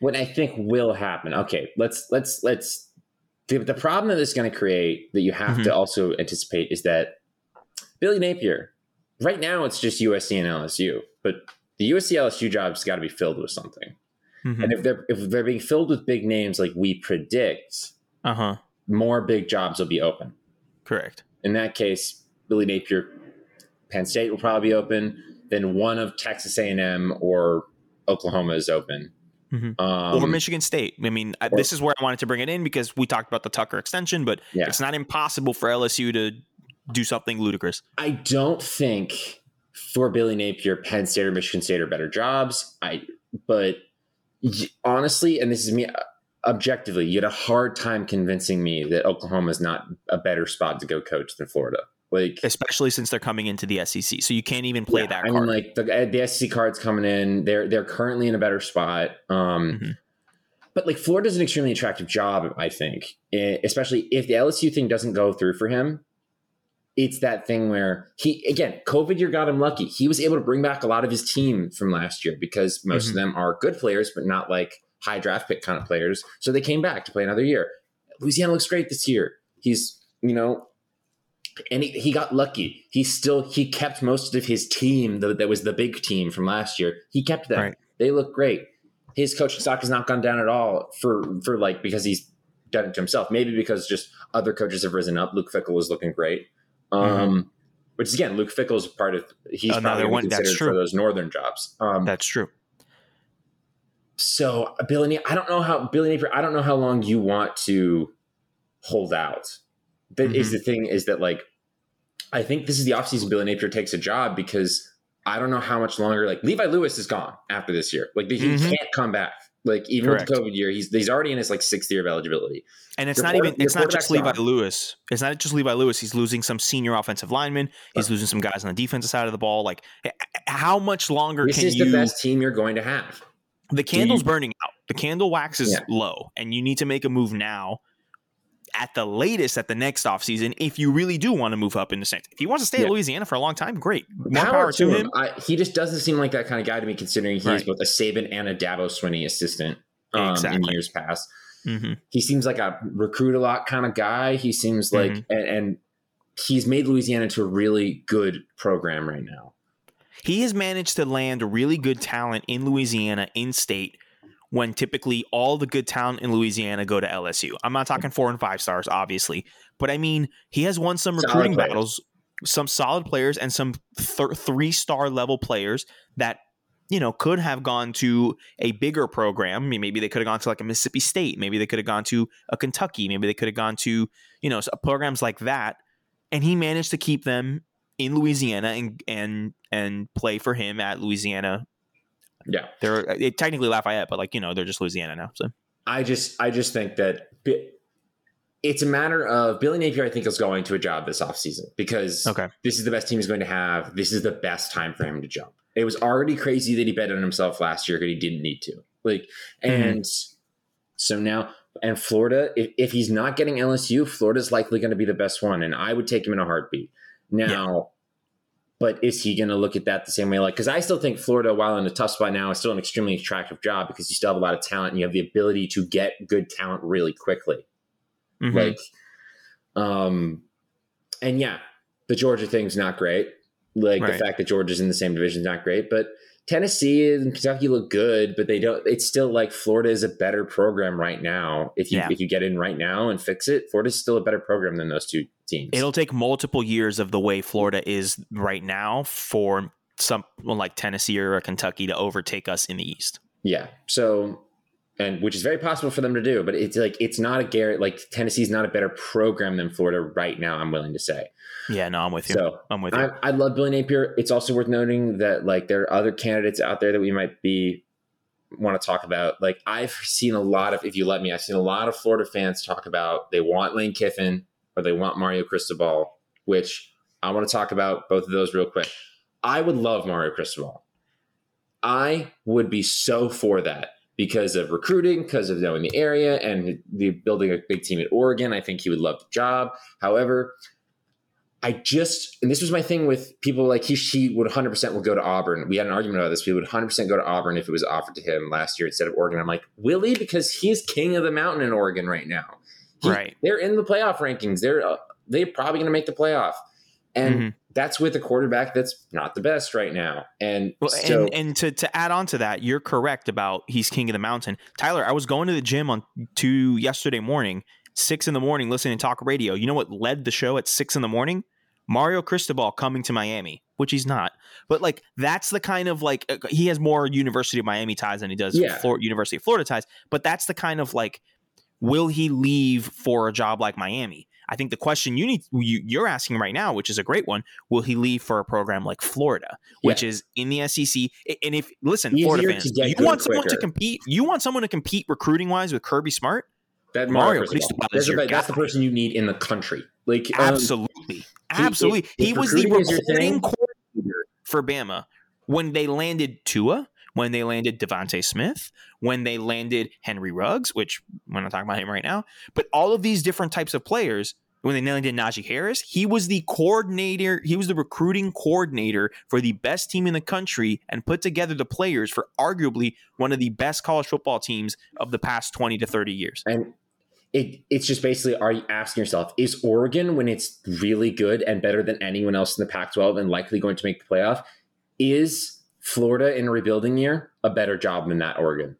what I think will happen. Okay, let's. The problem that it's going to create that you have to also anticipate is that Billy Napier. Right now, it's just USC and LSU, but the USC LSU job's got to be filled with something. Mm-hmm. And if they're being filled with big names like we predict, more big jobs will be open. Correct. In that case, Billy Napier, Penn State will probably be open. Then one of Texas A&M or Oklahoma is open. Mm-hmm. Over Michigan State. I mean, this is where I wanted to bring it in because we talked about the Tucker extension, but it's not impossible for LSU to do something ludicrous. I don't think for Billy Napier, Penn State or Michigan State are better jobs. But honestly, and this is me objectively, you had a hard time convincing me that Oklahoma is not a better spot to go coach than Florida. Like, especially since they're coming into the SEC, so you can't even play that card. I mean, like the SEC card's coming in; they're currently in a better spot. But like Florida's an extremely attractive job, I think, especially if the LSU thing doesn't go through for him. It's that thing where COVID year got him lucky. He was able to bring back a lot of his team from last year because most of them are good players, but not like high draft pick kind of players. So they came back to play another year. Louisiana looks great this year. And he got lucky. He kept most of his team that was the big team from last year. He kept them. Right. They look great. His coaching stock has not gone down at all for because he's done it to himself. Maybe because just other coaches have risen up. Luke Fickell is looking great. Which again, Luke Fickell is part of. He's another one that's true for those northern jobs. That's true. So Billy Napier, I don't know how long you want to hold out. That is the thing is that, like, I think this is the offseason Billy Napier takes a job because I don't know how much longer, like, Levi Lewis is gone after this year. Like, he can't come back. Like, even with the COVID year, he's already in his, like, sixth year of eligibility. And it's not just Levi Lewis. It's not just Levi Lewis. He's losing some senior offensive linemen. He's losing some guys on the defensive side of the ball. Like, how much longer can you? This is the best team you're going to have. The candle's burning out. The candle wax is low, and you need to make a move now. At the latest, at the next offseason, if you really do want to move up in the Senate. If he wants to stay in Louisiana for a long time, great. More power to him. He just doesn't seem like that kind of guy to me, considering he's both a Saban and a Dabo Swinney assistant in years past. Mm-hmm. He seems like a recruit a lot kind of guy. He seems like and he's made Louisiana into a really good program right now. He has managed to land really good talent in Louisiana in-state, when typically all the good talent in Louisiana go to LSU. I'm not talking 4 and 5 stars, obviously, but I mean, he has won some recruiting battles, some solid players, and some 3-star level players that, you know, could have gone to a bigger program. I mean, maybe they could have gone to like a Mississippi State. Maybe they could have gone to a Kentucky. Maybe they could have gone to, you know, programs like that. And he managed to keep them in Louisiana and play for him at Louisiana. Yeah, they're technically Lafayette, but like, you know, they're just Louisiana now. So I just think that it's a matter of Billy Napier. I think is going to a job this offseason because this is the best team he's going to have. This is the best time for him to jump. It was already crazy that he bet on himself last year because he didn't need to. Like, and so now, and Florida, if he's not getting LSU, Florida's likely going to be the best one, and I would take him in a heartbeat. Now. Yeah. But is he going to look at that the same way? Like, because I still think Florida, while in a tough spot now, is still an extremely attractive job because you still have a lot of talent and you have the ability to get good talent really quickly. Like, and yeah, the Georgia thing's not great. Like the fact that Georgia's in the same division is not great. But Tennessee and Kentucky look good, but they don't. It's still like Florida is a better program right now. If you get in right now and fix it, Florida's still a better program than those two teams. It'll take multiple years of the way Florida is right now for someone like Tennessee or Kentucky to overtake us in the East. Yeah. So, and which is very possible for them to do, but it's like, it's not a guarantee. Like Tennessee's not a better program than Florida right now. I'm willing to say. Yeah, no, I'm with you. So I'm with you. I love Billy Napier. It's also worth noting that like there are other candidates out there that we might want to talk about. Like I've seen a lot of Florida fans talk about, they want Lane Kiffin or they want Mario Cristobal, which I want to talk about both of those real quick. I would love Mario Cristobal. I would be so for that because of recruiting, because of knowing the area and the building a big team at Oregon. I think he would love the job. However, and this was my thing with people like he would 100% will go to Auburn. We had an argument about this. He would 100% go to Auburn if it was offered to him last year instead of Oregon. I'm like, will he? Because he's king of the mountain in Oregon right now. They're in the playoff rankings. They're probably going to make the playoff. And that's with a quarterback that's not the best right now. And well, so, and to add on to that, you're correct about he's king of the mountain. Tyler, I was going to the gym to yesterday morning, 6 a.m, listening to talk radio. You know what led the show at 6 a.m? Mario Cristobal coming to Miami, which he's not. But like, that's the kind of like, he has more University of Miami ties than he does University of Florida ties. But that's the kind of like, will he leave for a job like Miami? I think the question you're asking right now, which is a great one, will he leave for a program like Florida, which is in the SEC? And if Florida fans, you want someone to compete. You want someone to compete recruiting wise with Kirby Smart. That Mario Cristobal that's the person you need in the country. Like absolutely, he was the recruiting coordinator for Bama when they landed Tua, when they landed Devontae Smith, when they landed Henry Ruggs, which we're not talking about him right now, but all of these different types of players, when they landed Najee Harris, he was the coordinator, he was the recruiting coordinator for the best team in the country and put together the players for arguably one of the best college football teams of the past 20 to 30 years. And it's just basically, are you asking yourself, is Oregon, when it's really good and better than anyone else in the Pac-12 and likely going to make the playoff, is Florida in a rebuilding year a better job than that Oregon?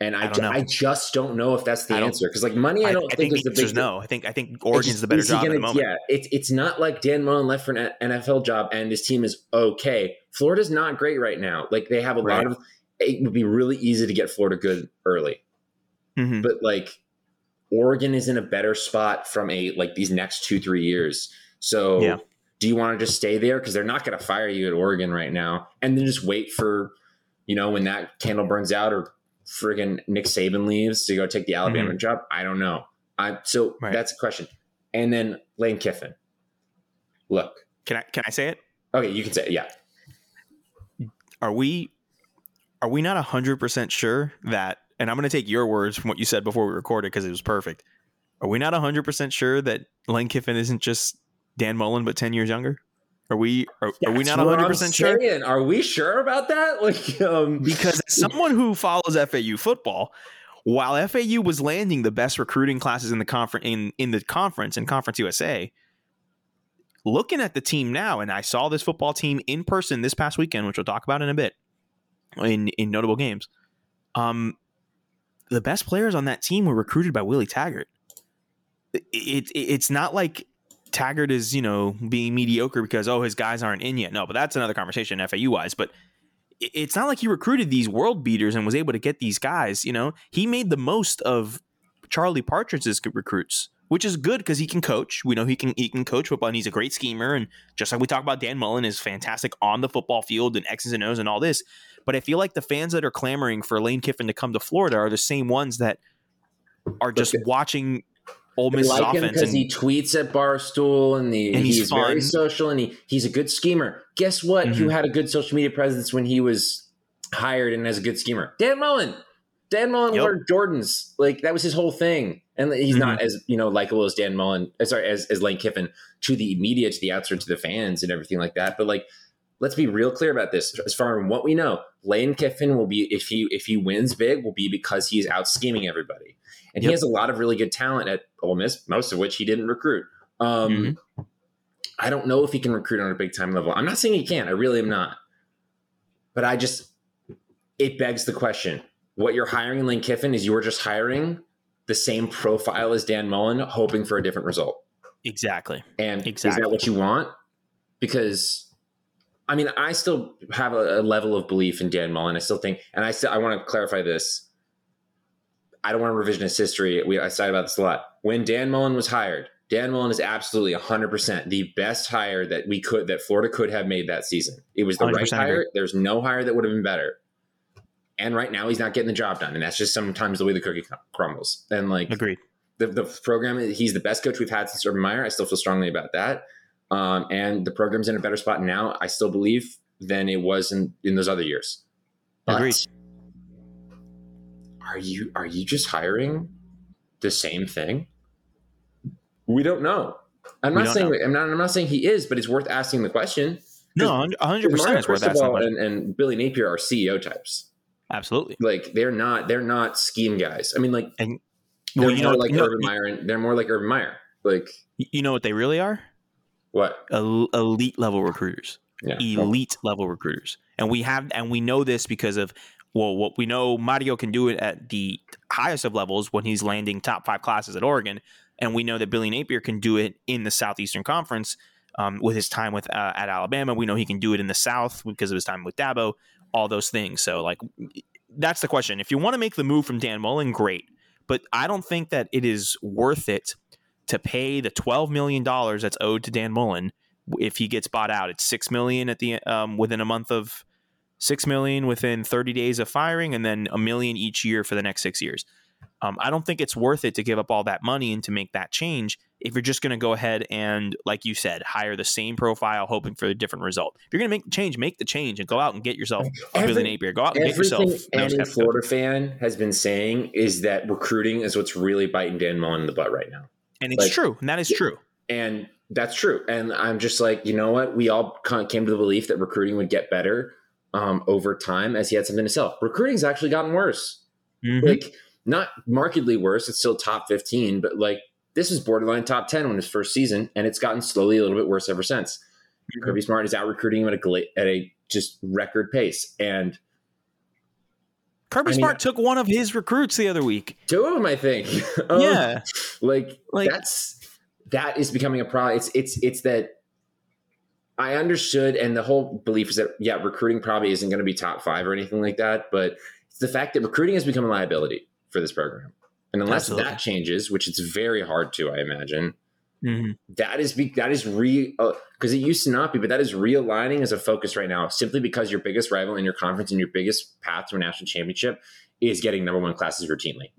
And I just don't know if that's the answer, because like money, I don't think is the big. No, I think Oregon's the better job at the moment. Yeah, it's not like Dan Mullen left for an NFL job and his team is okay. Florida's not great right now. Like they have a lot of. It would be really easy to get Florida good early, but like Oregon is in a better spot from these next 2-3 years. So. Yeah. Do you want to just stay there? Because they're not going to fire you at Oregon right now. And then just wait for, when that candle burns out or friggin' Nick Saban leaves to go take the Alabama job. I don't know. That's a question. And then Lane Kiffin. Look. Can I say it? Okay, you can say it, yeah. Are we not 100% sure that, and I'm going to take your words from what you said before we recorded because it was perfect. Are we not 100% sure that Lane Kiffin isn't just Dan Mullen, but 10 years younger? Are we not 100% sure? Are we sure about that? Like, because as someone who follows FAU football, while FAU was landing the best recruiting classes in the conference, in Conference USA, looking at the team now, and I saw this football team in person this past weekend, which we'll talk about in a bit, in notable games. The best players on that team were recruited by Willie Taggart. It's not like Taggart is, being mediocre because, his guys aren't in yet. No, but that's another conversation FAU-wise. But it's not like he recruited these world beaters and was able to get these guys, He made the most of Charlie Partridge's recruits, which is good because he can coach. We know he can coach football, and he's a great schemer. And just like we talk about, Dan Mullen is fantastic on the football field and X's and O's and all this. But I feel like the fans that are clamoring for Lane Kiffin to come to Florida are the same ones that are just watching Ole Miss like him because he tweets at Barstool and he's very social and he's a good schemer. Guess what? Who had a good social media presence when he was hired and as a good schemer? Dan Mullen. Dan Mullen wore Jordans. Like that was his whole thing. And he's not as likable as Dan Mullen. Sorry, as Lane Kiffin to the media, to the outside, to the fans, and everything like that. But like, let's be real clear about this. As far as what we know, Lane Kiffin will be, if he wins big, will be because he's out scheming everybody. And he has a lot of really good talent at Ole Miss, most of which he didn't recruit. I don't know if he can recruit on a big time level. I'm not saying he can't. I really am not. But it begs the question. What you're hiring in Lane Kiffin is you are just hiring the same profile as Dan Mullen, hoping for a different result. Exactly. And is that what you want? Because, I mean, I still have a level of belief in Dan Mullen. I still think, and I want to clarify this. I don't want to revisionist history. I said about this a lot. When Dan Mullen was hired, Dan Mullen is absolutely 100% the best hire that Florida could have made that season. It was the right hire. There's no hire that would have been better. And right now he's not getting the job done. And that's just sometimes the way the cookie crumbles. And like, agreed. The program, he's the best coach we've had since Urban Meyer. I still feel strongly about that. And the program's in a better spot now, I still believe, than it was in those other years. But, agreed. Are you just hiring the same thing? We don't know. I'm not saying he is, but it's worth asking the question. No, 100% is worth asking. And Billy Napier are CEO types. Absolutely. Like they're not scheme guys. I mean, like Urban Meyer. They're more like Urban Meyer. Like, you know what they really are? What? Elite level recruiters. Yeah. Elite level recruiters. And we know this because of, well, what we know Mario can do it at the highest of levels when he's landing top five classes at Oregon. And we know that Billy Napier can do it in the Southeastern Conference with his time with at Alabama. We know he can do it in the South because of his time with Dabo, all those things. So, like, that's the question. If you want to make the move from Dan Mullen, great. But I don't think that it is worth it to pay the $12 million that's owed to Dan Mullen if he gets bought out. It's $6 million at the, within a month of $6 million within 30 days of firing, and then $1 million each year for the next 6 years. I don't think it's worth it to give up all that money and to make that change if you're just going to go ahead and, like you said, hire the same profile hoping for a different result. If you're going to make the change and go out and get yourself Billy Napier. Go out and get yourself. Everything Florida fan has been saying is that recruiting is what's really biting Dan Mullen in the butt right now. And it's true. And that is true. And that's true. And I'm just like, you know what? We all kind of came to the belief that recruiting would get better over time as he had something to sell. Recruiting's actually gotten worse. Mm-hmm. Like, not markedly worse. It's still top 15, but like this is borderline top 10 on his first season, and it's gotten slowly a little bit worse ever since. Mm-hmm. Kirby Smart is out recruiting him at a just record pace. And Kirby Smart took one of his recruits the other week. Two of them, I think. Yeah. Like that is becoming a problem. It's that I understood, and the whole belief is that, yeah, recruiting probably isn't going to be top five or anything like that, but it's the fact that recruiting has become a liability for this program. And unless that changes, which it's very hard to, I imagine, mm-hmm. that is because it used to not be, but that is realigning as a focus right now, simply because your biggest rival in your conference and your biggest path to a national championship is getting number one classes routinely.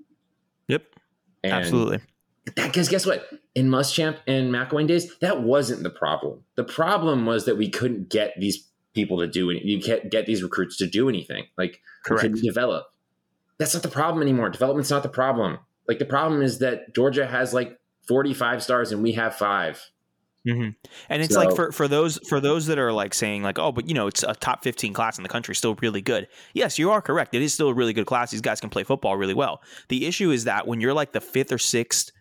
Yep. And absolutely. Because guess what? In Muschamp and McElwain days, that wasn't the problem. The problem was that we couldn't get these people to do it. You can't get these recruits to do anything. Like, couldn't develop. That's not the problem anymore. Development's not the problem. Like, the problem is that Georgia has like 45 stars and we have 5. Mm-hmm. And it's like for those that are like saying like, oh, but you know, it's a top 15 class in the country, still really good. Yes, you are correct. It is still a really good class. These guys can play football really well. The issue is that when you're like the 5th or 6th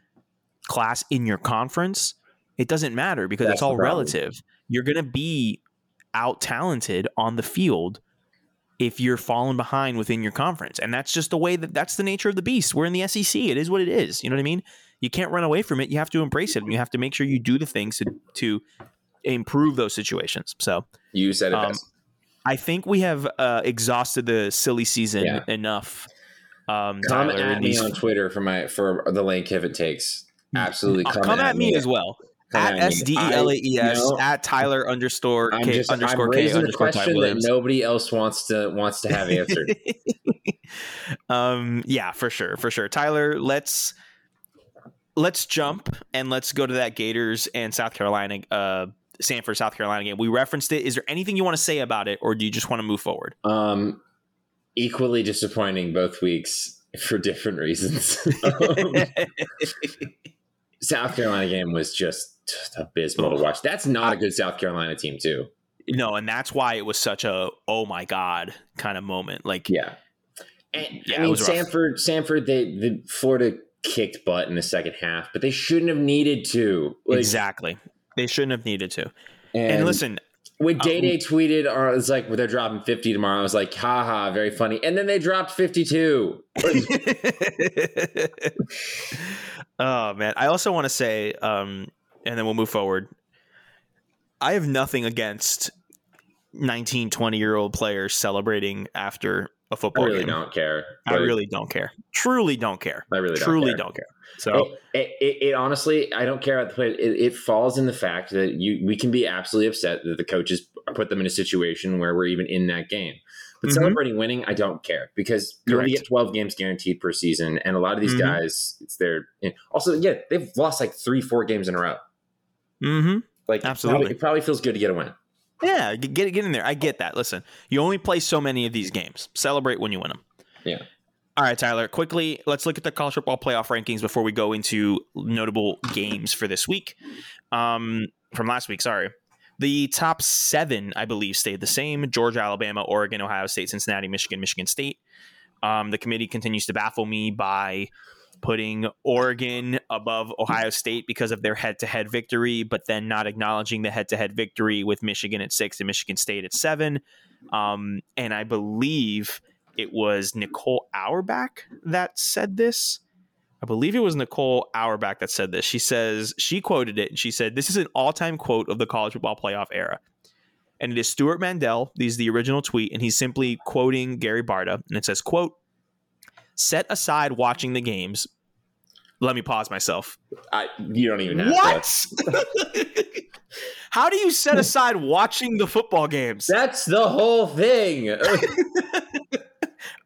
class in your conference, it doesn't matter because that's it's all relative. You're going to be out talented on the field if you're falling behind within your conference. And that's just the way that's the nature of the beast. We're in the SEC. It is what it is. You know what I mean? You can't run away from it. You have to embrace it, and you have to make sure you do the things to improve those situations. So you said it best. I think we have exhausted the silly season enough. Come Tyler, at me on Twitter for the Lane Kiffin takes. Absolutely. Come at me as well. At SDELAES, at Tyler _K _ K _ Tyler Williams. Nobody else wants to have answered. Yeah, for sure. Tyler, let's jump and let's go to that Gators and Sanford, South Carolina game. We referenced it. Is there anything you want to say about it, or do you just want to move forward? Equally disappointing both weeks for different reasons. South Carolina game was just abysmal to watch. That's not a good South Carolina team, too. No, and that's why it was such a oh my god kind of moment. Like, yeah, and yeah, I mean, Samford, the Florida kicked butt in the second half, but they shouldn't have needed to. Like, exactly, they shouldn't have needed to. And listen, when Day tweeted, or it was like, well, they're dropping 50 tomorrow. I was like, haha, very funny. And then they dropped 52. Oh, man. I also want to say, and then we'll move forward. I have nothing against 19, 20-year-old players celebrating after a football game. I really don't care. I really don't care. Truly don't care. I really don't care. So it honestly, I don't care about the play. It falls in the fact that we can be absolutely upset that the coaches put them in a situation where we're even in that game. But mm-hmm. celebrating winning, I don't care, because you only get 12 games guaranteed per season, and a lot of these mm-hmm. guys, it's their. Also, yeah, they've lost like 3-4 games in a row. Mm-hmm. Like, absolutely, it probably feels good to get a win. Yeah, get in there. I get that. Listen, you only play so many of these games. Celebrate when you win them. Yeah. All right, Tyler. Quickly, let's look at the college football playoff rankings before we go into notable games for this week, from last week. Sorry. The top 7, I believe, stayed the same. Georgia, Alabama, Oregon, Ohio State, Cincinnati, Michigan, Michigan State. The committee continues to baffle me by putting Oregon above Ohio State because of their head-to-head victory, but then not acknowledging the head-to-head victory with Michigan at 6 and Michigan State at 7. And I believe it was Nicole Auerbach that said this. She says, she quoted it, and she said, "This is an all-time quote of the college football playoff era." And it is Stuart Mandel. He's the original tweet, and he's simply quoting Gary Barta. And it says, quote, "Set aside watching the games. Let me pause myself." You don't even have what? How do you set aside watching the football games? That's the whole thing.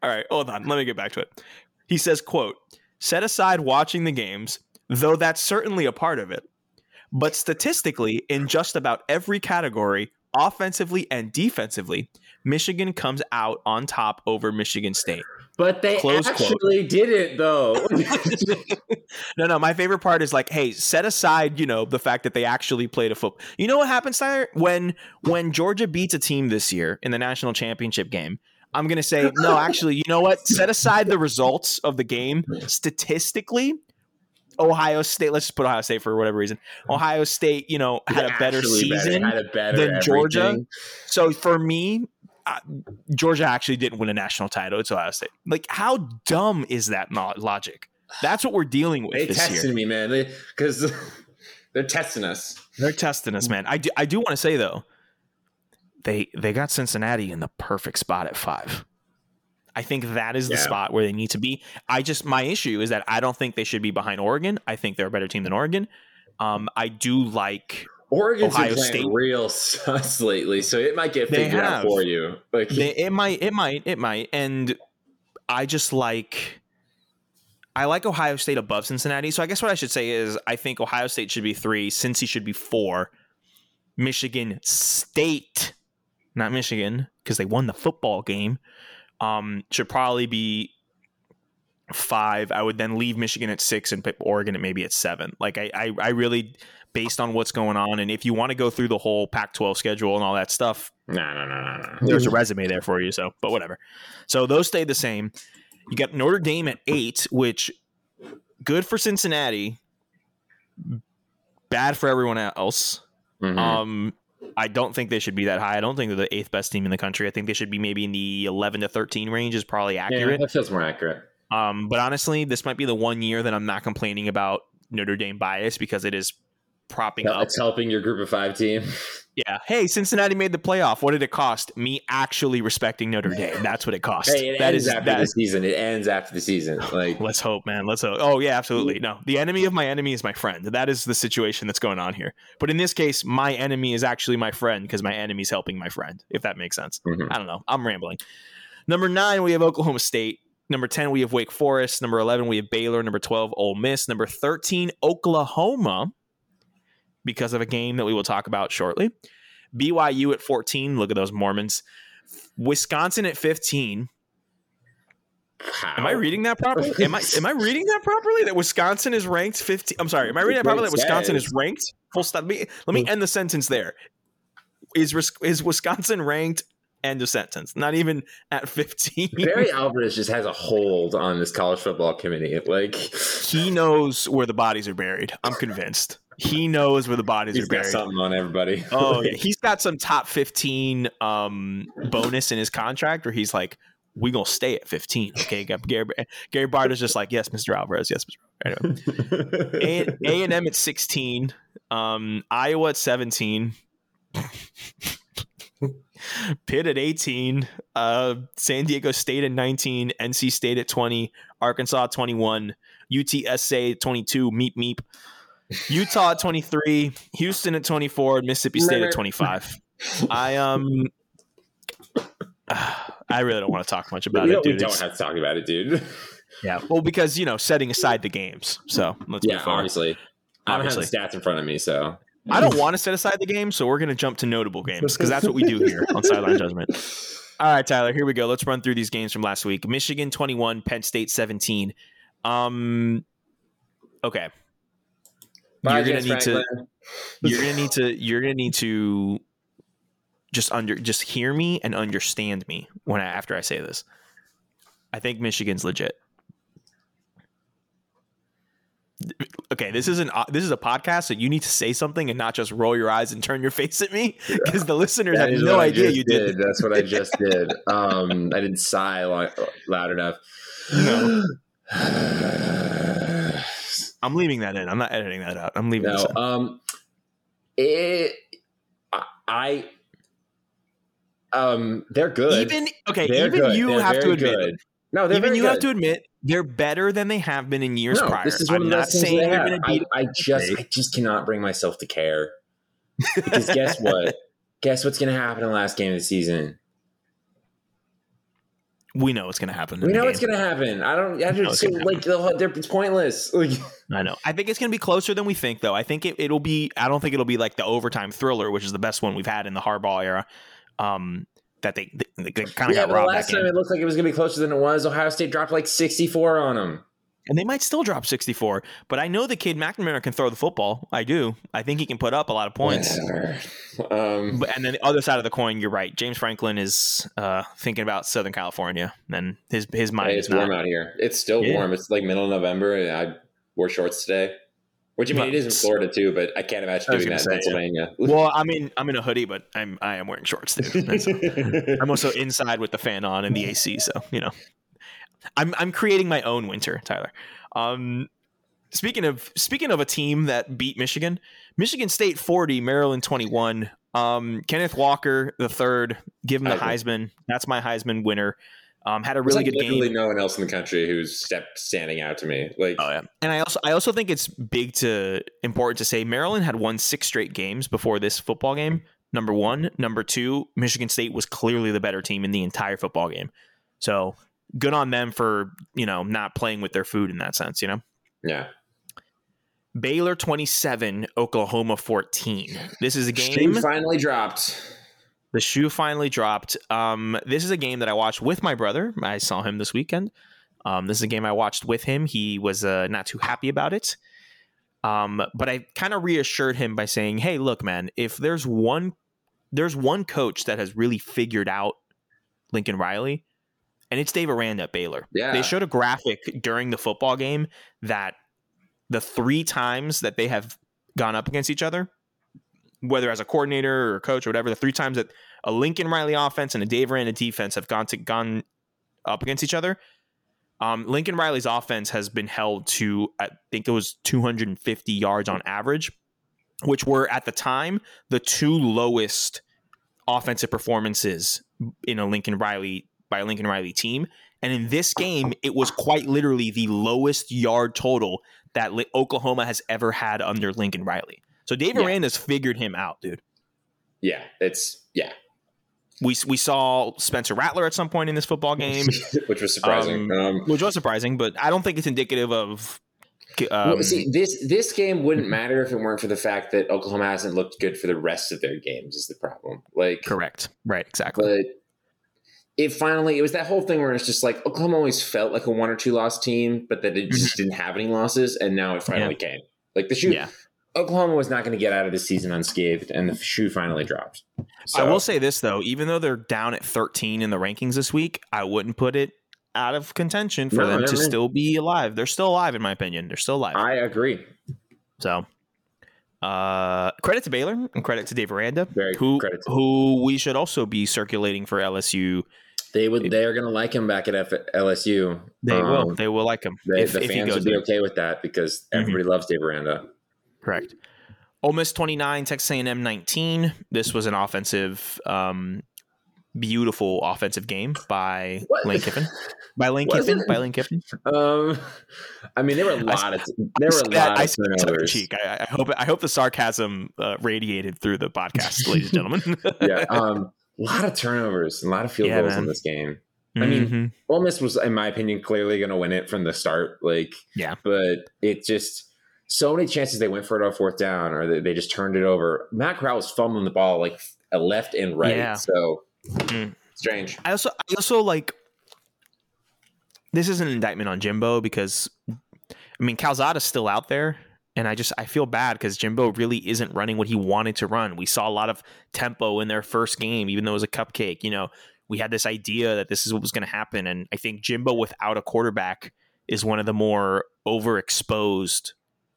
All right, hold on. Let me get back to it. He says, quote, "Set aside watching the games, though that's certainly a part of it. But statistically, in just about every category, offensively and defensively, Michigan comes out on top over Michigan State." But they didn't, though. No. My favorite part is like, hey, set aside, the fact that they actually played a football. You know what happens, Tyler? When Georgia beats a team this year in the national championship game, I'm going to say, no, actually, you know what? Set aside the results of the game. Statistically, Ohio State, let's just put Ohio State for whatever reason. Ohio State, had a better season than Georgia. So for me, Georgia actually didn't win a national title. It's Ohio State. Like, how dumb is that logic? That's what we're dealing with. They tested me, man, because they're testing us. They're testing us, man. I do want to say though, they got Cincinnati in the perfect spot at 5. I think that is the spot where they need to be. My issue is that I don't think they should be behind Oregon. I think they're a better team than Oregon. I do like Oregon's Ohio State real sus lately, so it might get figured out for you. Like, it might. And I just like Ohio State above Cincinnati. So I guess what I should say is I think Ohio State should be 3, Cincy should be 4, Michigan State, not Michigan, because they won the football game, should probably be 5. I would then leave Michigan at 6 and pick Oregon at maybe at 7. Like I really, based on what's going on, and if you want to go through the whole Pac-12 schedule and all that stuff, no. There's a resume there for you. So, but whatever. So those stay the same. You got Notre Dame at 8, which good for Cincinnati, bad for everyone else. Mm-hmm. I don't think they should be that high. I don't think they're the 8th best team in the country. I think they should be maybe in the 11 to 13 range is probably accurate. Yeah, that feels more accurate. But honestly, this might be the one year that I'm not complaining about Notre Dame bias because it is propping up. It's helping your group of 5 team. Yeah. Hey, Cincinnati made the playoff. What did it cost? Me actually respecting Notre Dame. That's what it cost. Hey, It ends after the season. Like, let's hope, man. Let's hope. Oh, yeah, absolutely. No, the enemy of my enemy is my friend. That is the situation that's going on here. But in this case, my enemy is actually my friend because my enemy's helping my friend, if that makes sense. Mm-hmm. I don't know. I'm rambling. Number 9, we have Oklahoma State. Number 10, we have Wake Forest. Number 11, we have Baylor. Number 12, Ole Miss. Number 13, Oklahoma, because of a game that we will talk about shortly. BYU at 14. Look at those Mormons. Wisconsin at 15. How? Am I reading that properly? Am I reading that properly? That Wisconsin is ranked 15. I'm sorry. Am I reading that properly? That Wisconsin is ranked? Full stop. Let me end the sentence there. Is Wisconsin ranked? End of sentence. Not even at 15. Barry Alvarez just has a hold on this college football committee. Like, he knows where the bodies are buried. I'm convinced. He knows where the bodies are buried. He's got something on everybody. Oh, yeah. He's got some top 15 bonus in his contract where he's like, we're going to stay at 15. Okay. Gary Barter's just like, yes, Mr. Alvarez. Yes, Mr. Alvarez. A&M at 16. Iowa at 17. Pitt at 18, San Diego State at 19, NC State at 20, Arkansas at 21, UTSA at 22, meep, Utah at 23, Houston at 24, Mississippi State at 25. I really don't want to talk much about it, dude. We don't have to talk about it, dude. Yeah, well, because, setting aside the games. So let's move forward. I don't have the stats in front of me, so. I don't want to set aside the game, so we're going to jump to notable games because that's what we do here on Sideline Judgment. All right, Tyler, here we go. Let's run through these games from last week. Michigan 21, Penn State 17. Okay. You're going to need to just hear me and understand me after I say this. I think Michigan's legit. okay, this is a podcast, so you need to say something and not just roll your eyes and turn your face at me, because the listeners have no idea you did. That's what I just did. I didn't sigh loud enough. No. I'm leaving that in. I'm not editing that out. I'm leaving this in. They're good. Even you have to admit they're better than they have been in years prior. This is I'm not saying they're going to beat. I just cannot bring myself to care, because guess what? Guess what's going to happen in the last game of the season? We know what's going to happen. It's pointless. I know. I think it's going to be closer than we think, though. I think it'll be. I don't think it'll be like the overtime thriller, which is the best one we've had in the Harbaugh era. That they kind of got robbed. Last time it looked like it was going to be closer than it was. Ohio State dropped like 64 on them, and they might still drop 64. But I know the kid McNamara can throw the football. I do. I think he can put up a lot of points. And then the other side of the coin, you're right. James Franklin is thinking about Southern California, and his mind is warm out here. It's still warm. It's like middle of November, and I wore shorts today. Which, I mean, it is in Florida too, but I can't imagine doing that in Pennsylvania. Yeah. Well, I mean, I'm in a hoodie, but I am wearing shorts too. I'm also inside with the fan on and the AC, so you know, I'm creating my own winter, Tyler. Speaking of a team that beat Michigan, Michigan State 40, Maryland 21. Kenneth Walker III, give him the Heisman. That's my Heisman winner. Had a really good game. Literally no one else in the country who's standing out to me. And I also think it's important to say Maryland had won 6 straight games before this football game. Number one, number two, Michigan State was clearly the better team in the entire football game. So good on them for not playing with their food in that sense. Yeah. Baylor 27, Oklahoma 14. This is a game. Shoe finally dropped. The shoe finally dropped. This is a game that I watched with my brother. I saw him this weekend. This is a game I watched with him. He was not too happy about it. But I kind of reassured him by saying, hey, look, man, if there's one coach that has really figured out Lincoln Riley, and it's Dave Aranda at Baylor. Yeah. They showed a graphic during the football game that the 3 times that they have gone up against each other, whether as a coordinator or a coach or whatever, the 3 times that a Lincoln Riley offense and a Dave Aranda defense have gone up against each other, Lincoln Riley's offense has been held to, I think it was 250 yards on average, which were at the time the 2 lowest offensive performances in by a Lincoln Riley team. And in this game, it was quite literally the lowest yard total that Oklahoma has ever had under Lincoln Riley. So Dave Aranda's figured him out, dude. Yeah, we saw Spencer Rattler at some point in this football game, which was surprising. But I don't think it's indicative of. This game wouldn't matter if it weren't for the fact that Oklahoma hasn't looked good for the rest of their games. Is the problem? Correct, right, exactly. But it was that whole thing where it's just like Oklahoma always felt like a 1 or 2 loss team, but that it just didn't have any losses, and now it finally came. Like the shoot. Yeah. Oklahoma was not going to get out of this season unscathed, and the shoe finally dropped. So. I will say this, though. Even though they're down at 13 in the rankings this week, I wouldn't put it out of contention for them to still be alive. They're still alive, in my opinion. They're still alive. I agree. So credit to Baylor and credit to Dave Aranda, who we should also be circulating for LSU. They are going to like him back at LSU. They will. They will like him. If fans would be okay with that because everybody loves Dave Aranda. Correct. Ole Miss 29, Texas A&M 19. This was an beautiful offensive game by Lane Kiffin. I mean, there were a lot of turnovers. I hope the sarcasm radiated through the podcast, ladies and gentlemen. A lot of turnovers, a lot of field goals in this game. I mean, Ole Miss was, in my opinion, clearly going to win it from the start. But it just. So many chances they went for it on 4th down, or they just turned it over. Matt Corral was fumbling the ball like left and right, so strange. I also like this is an indictment on Jimbo because Calzada's still out there, and I feel bad because Jimbo really isn't running what he wanted to run. We saw a lot of tempo in their first game, even though it was a cupcake. We had this idea that this is what was going to happen, and I think Jimbo without a quarterback is one of the more overexposed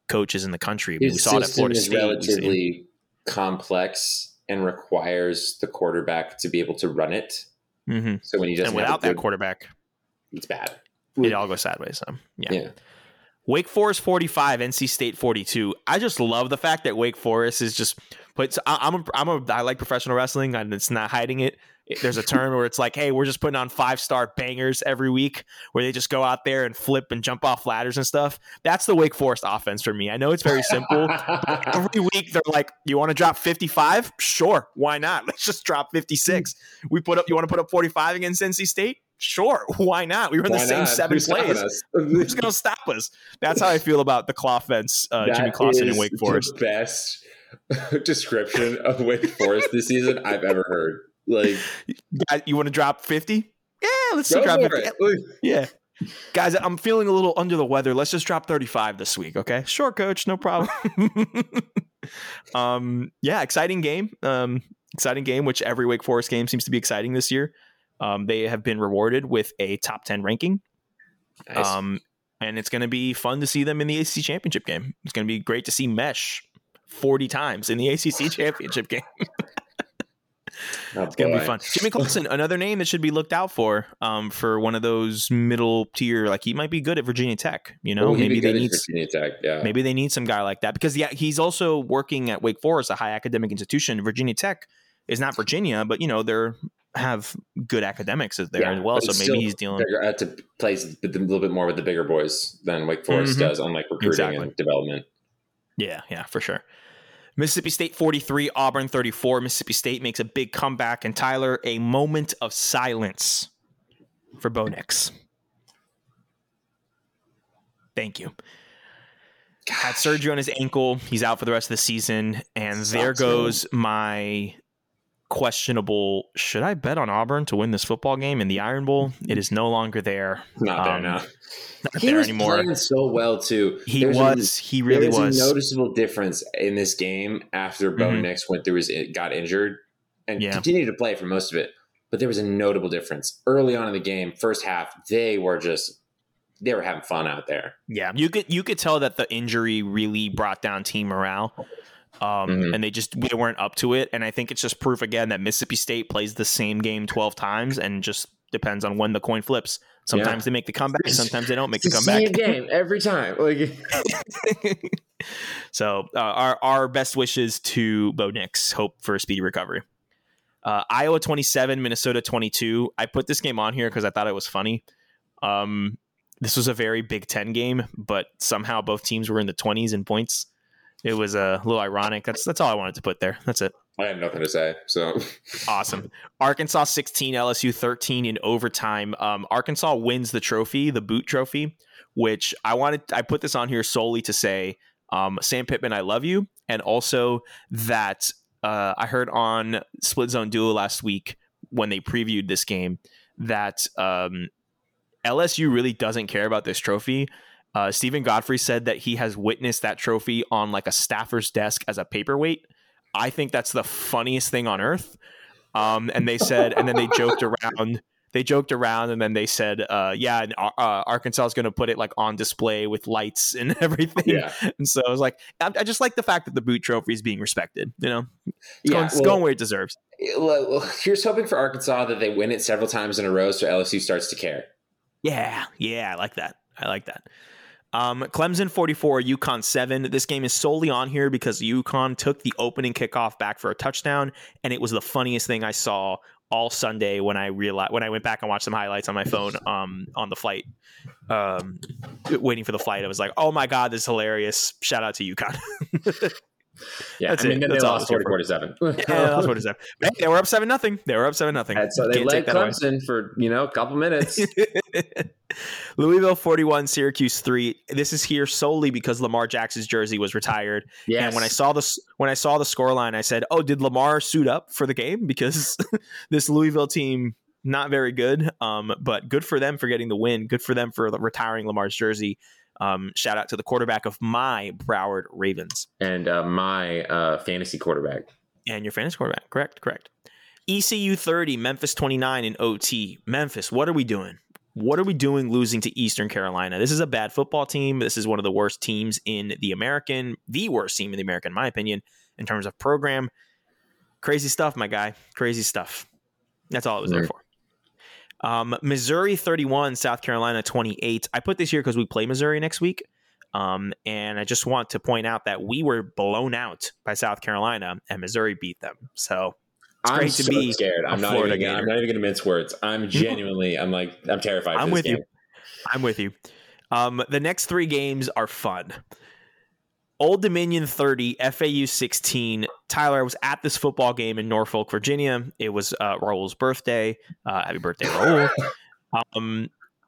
coaches in the country. His we saw it at Florida State. Relatively complex and requires the quarterback to be able to run it. Mm-hmm. So when he doesn't, and without that quarterback, it's bad. It all goes sideways. Yeah. Wake Forest 45, NC State 42. I just love the fact that Wake Forest is just put. I like professional wrestling, and it's not hiding it. There's a term where it's like, hey, we're just putting on 5-star bangers every week, where they just go out there and flip and jump off ladders and stuff. That's the Wake Forest offense for me. I know it's very simple. But every week they're like, you want to drop 55? Sure, why not? Let's just drop 56. You want to put up 45 against NC State? Sure, why not? We were in the same 7 plays. Who's going to stop us? That's how I feel about the Clawfence, Jimmy Clawson in Wake Forest. The best description of Wake Forest this season I've ever heard. Like, you want to drop 50? Yeah, let's drop 50. Yeah. Guys, I'm feeling a little under the weather. Let's just drop 35 this week, okay? Sure, coach, no problem. Exciting game. Which every Wake Forest game seems to be exciting this year. They have been rewarded with a top 10 ranking. Nice. And it's going to be fun to see them in the ACC championship game. It's going to be great to see Mesh 40 times in the ACC championship game. It's going to be fun. Jimmy Clawson, another name that should be looked out for one of those middle tier, like he might be good at Virginia Tech, you know, maybe they need some guy like that because he's also working at Wake Forest, a high academic institution. Virginia Tech is not Virginia, but you know, they're have good academics there as well. So maybe he's dealing to play a little bit more with the bigger boys than Wake Forest does on like recruiting and development. Yeah, for sure. Mississippi State 43, Auburn 34. Mississippi State makes a big comeback, and Tyler, a moment of silence for Bo Nix. Thank you. Gosh. Had surgery on his ankle. He's out for the rest of the season. And there goes my questionable, should I bet on Auburn to win this football game in the Iron Bowl? It is no longer there. Not there now. Not there anymore. He was playing so well too. He really was. A noticeable difference in this game after Bo Nix went through got injured and continued to play for most of it. But there was a notable difference early on in the game. First half, they were having fun out there. Yeah, you could tell that the injury really brought down team morale. And they weren't up to it. And I think it's just proof again that Mississippi State plays the same game 12 times and just depends on when the coin flips. Sometimes they make the comeback, sometimes they don't make the comeback. Same game every time. So our best wishes to Bo Nix. Hope for a speedy recovery. Iowa 27, Minnesota 22. I put this game on here because I thought it was funny. This was a very Big Ten game, but somehow both teams were in the 20s in points. It was a little ironic. That's all I wanted to put there. That's it. I have nothing to say. So awesome. Arkansas 16, LSU 13 in overtime. Arkansas wins the trophy, the boot trophy, which I put this on here solely to say, Sam Pittman, I love you. And also that I heard on Split Zone Duel last week when they previewed this game that LSU really doesn't care about this trophy. Stephen Godfrey said that he has witnessed that trophy on like a staffer's desk as a paperweight. I think that's the funniest thing on earth. And they said, and then they joked around. And then they said, Arkansas is going to put it like on display with lights and everything. Yeah. And so I was like, I just like the fact that the boot trophy is being respected, you know, it's going where it deserves. Well, here's hoping for Arkansas that they win it several times in a row. So LSU starts to care. Yeah. I like that. Clemson 44, UConn 7. This game is solely on here because UConn took the opening kickoff back for a touchdown, and it was the funniest thing I saw all Sunday when I went back and watched some highlights on my phone on the flight, waiting for the flight. I was like, oh my God, this is hilarious. Shout out to UConn. Then they lost 44-7. They were up 7-0. So they led Clemson for a couple minutes. Louisville 41, Syracuse 3. This is here solely because Lamar Jackson's jersey was retired. Yes. And when I saw the scoreline, I said, "Oh, did Lamar suit up for the game?" Because this Louisville team not very good. But good for them for getting the win. Good for them for retiring Lamar's jersey. Shout out to the quarterback of my Broward Ravens and my fantasy quarterback and your fantasy quarterback. Correct. ECU 30, Memphis 29 in OT. Memphis, what are we doing? What are we doing losing to Eastern Carolina? This is a bad football team. This is one of the worst teams in the American, the worst team in the American, in my opinion, in terms of program. Crazy stuff, my guy. Crazy stuff. That's all it was there for. Missouri 31, South Carolina 28. I put this here because we play Missouri next week. And I just want to point out that we were blown out by South Carolina and Missouri beat them. So it's great to be scared. I'm not even going to mince words. I'm terrified. I'm with you. I'm with you. The next three games are fun. Old Dominion 30, FAU 16. Tyler, I was at this football game in Norfolk, Virginia. It was Raul's birthday. Happy birthday, Raul.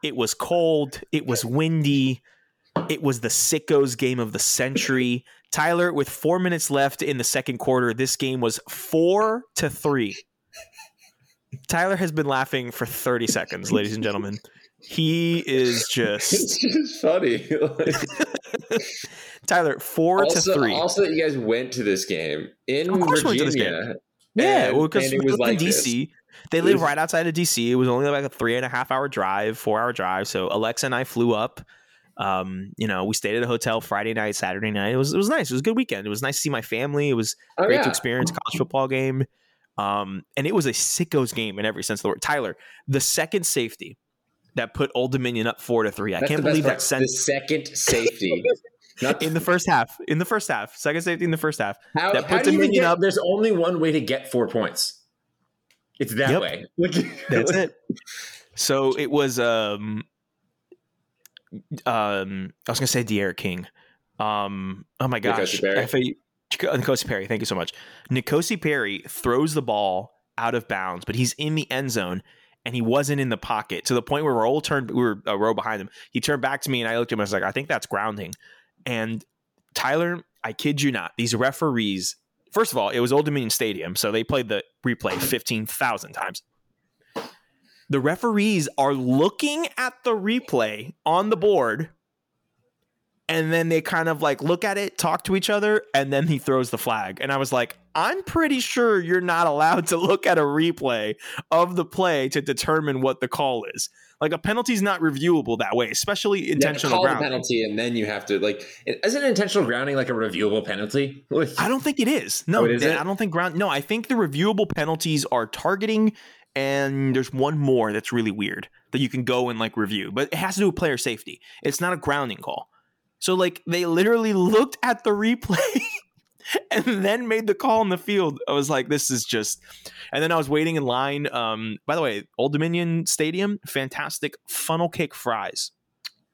It was cold. It was windy. It was the sickos game of the century. Tyler, with 4 minutes left in the second quarter, this game was 4-3. Tyler has been laughing for 30 seconds, ladies and gentlemen. He is just... It's just funny. Tyler, 4-3. Also, you guys went to this game in Virginia. We went to this game. Yeah, because it was like in DC. They live right outside of DC. It was only like a 3.5 hour drive, 4 hour drive. So Alexa and I flew up. We stayed at a hotel Friday night, Saturday night. It was nice. It was a good weekend. It was nice to see my family. It was great to experience a college football game. And it was a sickos game in every sense of the word. Tyler, the second safety that put Old Dominion up 4-3. I can't believe that sentence. The second safety. Second safety in the first half. That puts Dominion up. There's only one way to get 4 points. It's that way. That's it. So it was I was going to say De'Aaron King. Oh my gosh. Nikosi Perry. Thank you so much. Nikosi Perry throws the ball out of bounds, but he's in the end zone. And he wasn't in the pocket to the point where Raul turned. We were a row behind him. He turned back to me and I looked at him. I was like, I think that's grounding. And Tyler, I kid you not, these referees, first of all, it was Old Dominion Stadium. So they played the replay 15,000 times. The referees are looking at the replay on the board. And then they kind of like look at it, talk to each other, and then he throws the flag. And I was like, I'm pretty sure you're not allowed to look at a replay of the play to determine what the call is. Like a penalty is not reviewable that way, especially intentional grounding. You have to call a penalty, and then you have to isn't intentional grounding like a reviewable penalty? I don't think it is. No, I don't think I think the reviewable penalties are targeting, and there's one more that's really weird that you can go and like review, but it has to do with player safety. It's not a grounding call. So, they literally looked at the replay and then made the call on the field. I was like, this is just – and then I was waiting in line. By the way, Old Dominion Stadium, fantastic funnel cake fries.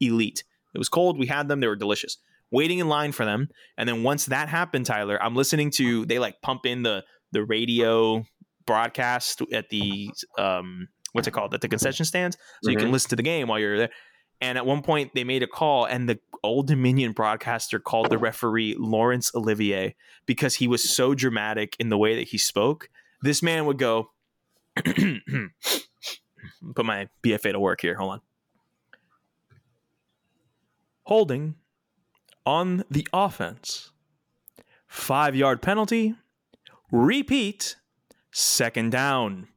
Elite. It was cold. We had them. They were delicious. Waiting in line for them. And then once that happened, Tyler, I'm listening to – they, pump in the radio broadcast at the at the concession stands. So you can listen to the game while you're there. And at one point, they made a call, and the Old Dominion broadcaster called the referee Lawrence Olivier because he was so dramatic in the way that he spoke. This man would go, put my BFA to work here. Hold on. Holding on the offense. 5-yard penalty. Repeat. Second down.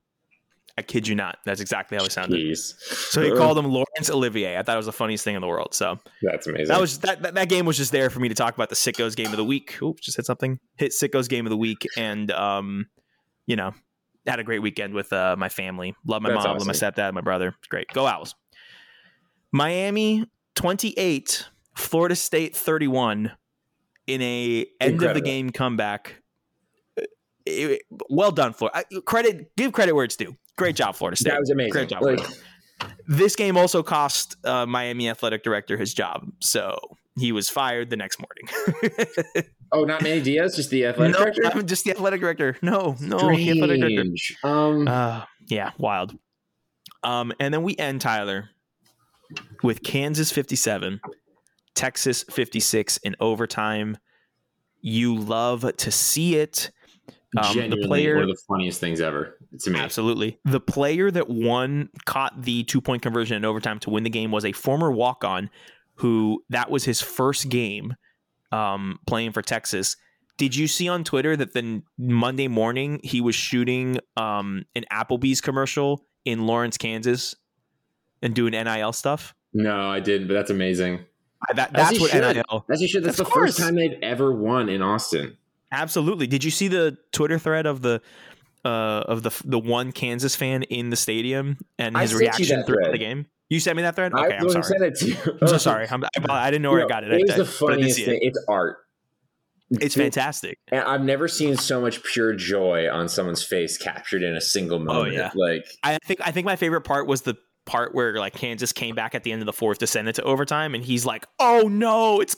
I kid you not. That's exactly how he sounded. Jeez. So he called him Lawrence Olivier. I thought it was the funniest thing in the world. So that's amazing. That was that game was just there for me to talk about the sickos game of the week. Oops, just hit something. Hit sickos game of the week, and had a great weekend with my family. Love my mom, awesome. Love my stepdad, my brother. It's great. Go Owls. Miami 28, Florida State 31 in a end of the game comeback. Well done, Florida. Give credit where it's due. Great job, Florida State. That was amazing. Great job. This game also cost Miami athletic director his job, so he was fired the next morning. Oh, not Manny Diaz, just the athletic director. I'm just the athletic director. No, the athletic director. Yeah, wild. And then we end, Tyler, with Kansas 57, Texas 56 in overtime. You love to see it. The player, one of the funniest things ever. It's amazing. Absolutely. The player that caught the 2-point conversion in overtime to win the game was a former walk-on that was his first game playing for Texas. Did you see on Twitter that then Monday morning he was shooting an Applebee's commercial in Lawrence, Kansas? and doing NIL stuff? No, I didn't, but that's amazing. That's what should. NIL. As you should. That's the first time they've ever won in Austin. Absolutely. Did you see the Twitter thread of the one Kansas fan in the stadium and his reaction throughout the game? You sent me that thread? Okay, I'm sorry. Sent it to you. I'm so sorry. I didn't know where I got it. It was the funniest thing. It's art. It's fantastic. And I've never seen so much pure joy on someone's face captured in a single moment. Oh, yeah. Like, I think my favorite part was the part where like Kansas came back at the end of the fourth to send it to overtime, and he's like, "Oh no, it's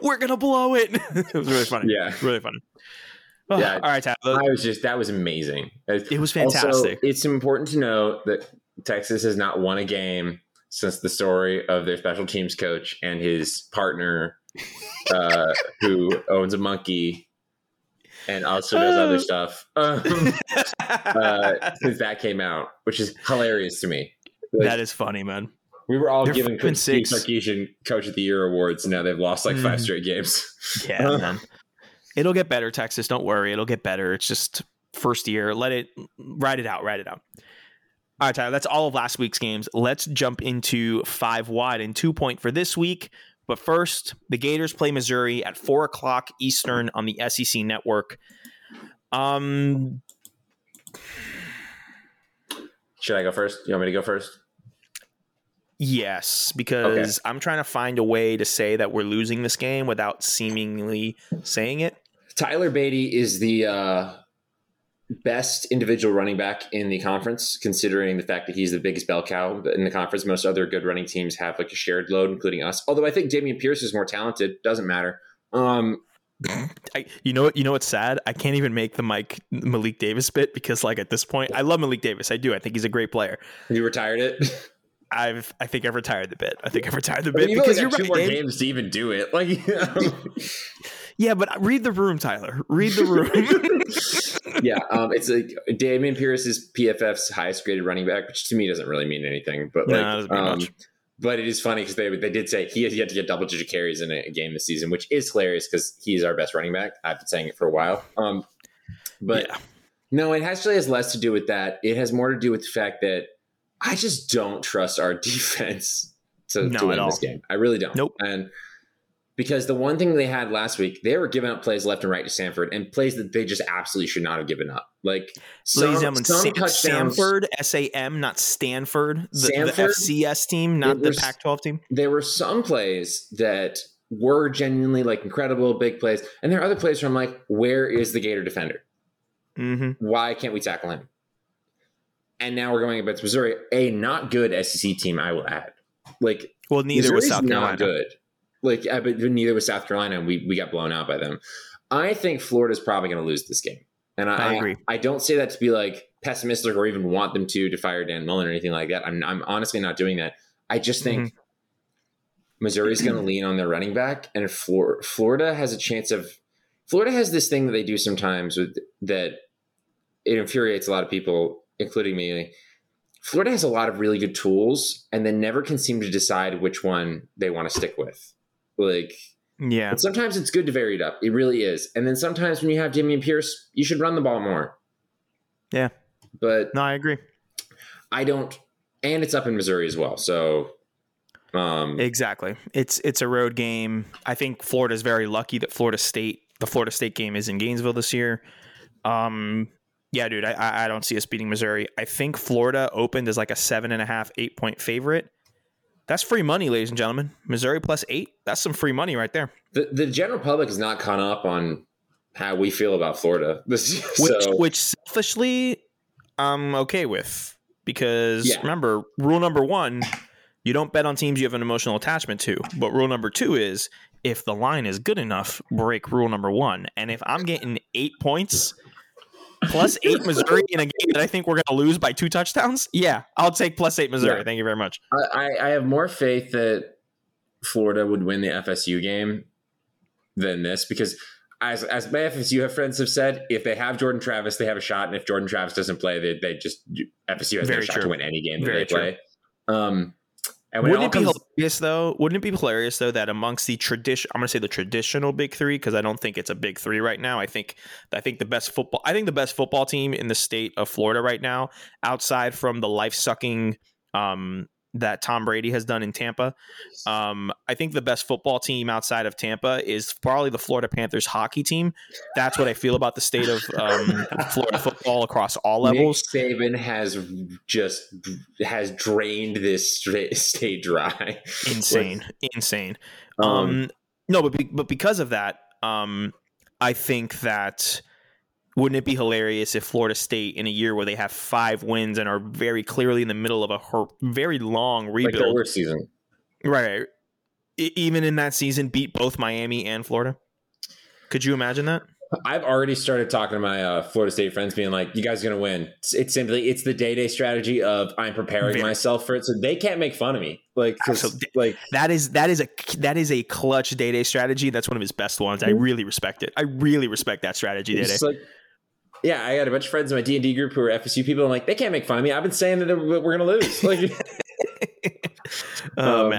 we're gonna blow it." It was really funny. Yeah, really funny. Oh, yeah. All right, Tyler. That was amazing. It was fantastic. Also, it's important to note that Texas has not won a game since the story of their special teams coach and his partner, who owns a monkey and also does other stuff, since that came out, which is hilarious to me. Like, that is funny, man. We were all given Steve Sarkisian Coach of the Year awards, and now they've lost like five straight games. Yeah, man. It'll get better, Texas. Don't worry. It'll get better. It's just first year. Ride it out. All right, Tyler. That's all of last week's games. Let's jump into five wide and 2-point for this week. But first, the Gators play Missouri at 4:00 Eastern on the SEC Network. Should I go first? You want me to go first? Yes, because I'm trying to find a way to say that we're losing this game without seemingly saying it. Tyler Beatty is the best individual running back in the conference, considering the fact that he's the biggest bell cow in the conference. Most other good running teams have like a shared load, including us. Although I think Damian Pierce is more talented. Doesn't matter. You know what's sad? I can't even make the Malik Davis bit because like at this point, I love Malik Davis. I do. I think he's a great player. You retired it? I think I've retired the bit because you've only got two more games to even do it. Like, you know. Yeah, but read the room, Tyler. Read the room. Yeah, it's like Damian Pierce is PFF's highest graded running back, which to me doesn't really mean anything. But much. But it is funny because they did say he has yet to get double digit carries in a game this season, which is hilarious because he's our best running back. I've been saying it for a while. No, it actually has less to do with that. It has more to do with the fact that I just don't trust our defense to win this game. I really don't. Nope. And because the one thing they had last week, they were giving up plays left and right to Samford, and plays that they just absolutely should not have given up. Like some touchdowns. Samford, S-A-M, not Stanford. The FCS team, not the Pac-12 team. There were some plays that were genuinely like incredible big plays, and there are other plays where I'm like, where is the Gator defender? Mm-hmm. Why can't we tackle him? And now we're going against Missouri, a not good SEC team, I will add. Like, well, neither was South Carolina. Not good. Like, but neither was South Carolina, and we got blown out by them. I think Florida's probably going to lose this game. And I agree. I don't say that to be like pessimistic or even want them to fire Dan Mullen or anything like that. I'm honestly not doing that. I just think Missouri's going to lean on their running back, and Florida has a chance of – Florida has this thing that they do sometimes that it infuriates a lot of people, including me. Florida has a lot of really good tools, and they never can seem to decide which one they want to stick with. Like, yeah. But sometimes it's good to vary it up. It really is. And then sometimes when you have Damian Pierce, you should run the ball more. Yeah. But no, I agree. I don't. And it's up in Missouri as well. So exactly. It's a road game. I think Florida is very lucky that the Florida State game is in Gainesville this year. Yeah, dude, I don't see us beating Missouri. I think Florida opened as like a 7.5, 8-point favorite. That's free money, ladies and gentlemen. Missouri +8. That's some free money right there. The general public is not caught up on how we feel about Florida this year, which selfishly I'm okay with because remember, rule number one, you don't bet on teams you have an emotional attachment to. But rule number two is if the line is good enough, break rule number one. And if I'm getting 8 points +8 Missouri in a game that I think we're going to lose by 2 touchdowns. Yeah, I'll take +8 Missouri. Yeah. Thank you very much. I have more faith that Florida would win the FSU game than this because, as my FSU friends have said, if they have Jordan Travis, they have a shot. And if Jordan Travis doesn't play, they just FSU has no shot to win any game that they play. And wouldn't it be hilarious though that amongst the tradition, I'm going to say the traditional Big Three because I don't think it's a Big Three right now. I think the best football team in the state of Florida right now, outside from the life sucking that Tom Brady has done in Tampa. I think the best football team outside of Tampa is probably the Florida Panthers hockey team. That's what I feel about the state of Florida football across all levels. Nick Saban has drained this state dry. Insane. No, but because of that, I think that wouldn't it be hilarious if Florida State, in a year where they have 5 wins and are very clearly in the middle of a very long rebuild, like their worst season, right? Even in that season, beat both Miami and Florida. Could you imagine that? I've already started talking to my Florida State friends, being like, "You guys are gonna win." It's the day-to-day strategy of I'm preparing myself for it, so they can't make fun of me. Like, that is a clutch day-to-day strategy. That's one of his best ones. I really respect it. I really respect that strategy day-to-day. Yeah, I got a bunch of friends in my D&D group who are FSU people. I'm like, they can't make fun of me. I've been saying that we're going to lose.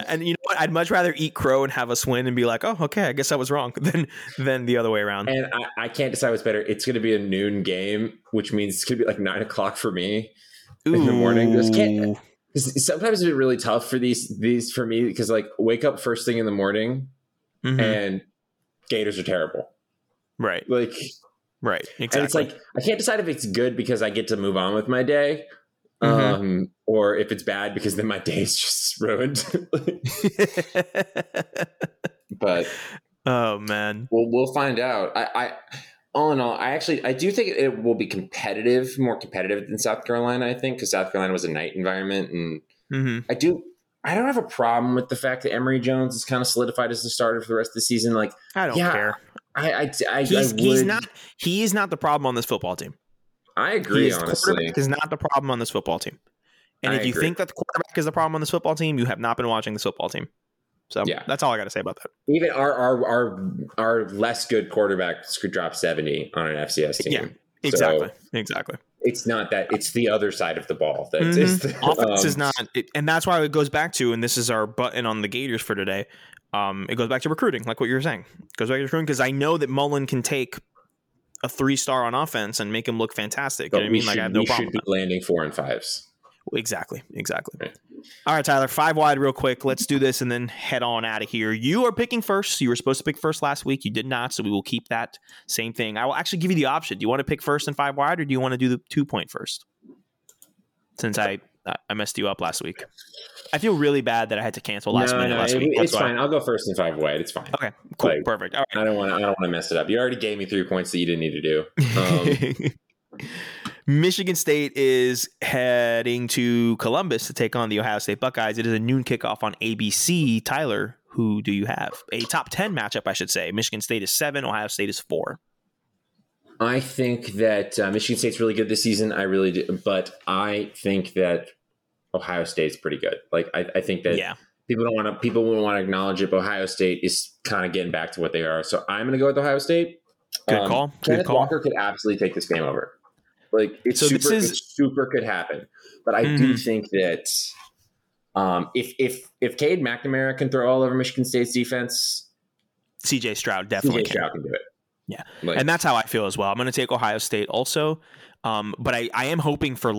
And you know what? I'd much rather eat crow and have us win and be like, oh, okay, I guess I was wrong than the other way around. And I can't decide what's better. It's going to be a noon game, which means it's going to be like 9 o'clock for me in the morning. Sometimes it's really tough for these for me because like wake up first thing in the morning and Gators are terrible. Right. Right, exactly. And it's like, I can't decide if it's good because I get to move on with my day or if it's bad because then my day's just ruined. But, oh man, we'll find out. I do think it will be competitive, more competitive than South Carolina, I think, because South Carolina was a night environment. And I don't have a problem with the fact that Emory Jones is kind of solidified as the starter for the rest of the season. Like, I don't care. He is not the problem on this football team. I agree, honestly. The quarterback is not the problem on this football team. And if you think that the quarterback is the problem on this football team, you have not been watching this football team. So that's all I got to say about that. Even our less good quarterback could drop 70 on an FCS team. Yeah, exactly. So exactly. It's not that. It's the other side of the ball. Offense is not. And that's why it goes back to, and this is our button on the Gators for today, it goes back to recruiting, like what you were saying. It goes back to recruiting because I know that Mullen can take a 3-star on offense and make him look fantastic. But you know what I mean? I have no problem. We should be landing 4 and 5s. Exactly. Right. All right, Tyler, 5 wide real quick. Let's do this and then head on out of here. You are picking first. You were supposed to pick first last week. You did not, so we will keep that same thing. I will actually give you the option. Do you want to pick first and 5 wide, or do you want to do the 2-point first? Since I messed you up last week. I feel really bad that I had to cancel last minute last week. It's fine. I'll go first and 5 wide. It's fine. Okay, cool, perfect. All right. I don't want to mess it up. You already gave me 3 points that you didn't need to do. Michigan State is heading to Columbus to take on the Ohio State Buckeyes. It is a noon kickoff on ABC. Tyler, who do you have? A top 10 matchup, I should say. Michigan State is 7. Ohio State is 4. I think that Michigan State's really good this season. I really do. But I think that Ohio State's pretty good. Like, I think that people wouldn't want to acknowledge it, but Ohio State is kind of getting back to what they are. So I'm going to go with Ohio State. Good call. Kenneth Walker could absolutely take this game over. Like, it could happen. But I do think that if Cade McNamara can throw all over Michigan State's defense, CJ Stroud definitely can do it. Yeah. Like, and that's how I feel as well. I'm going to take Ohio State also. But I am hoping for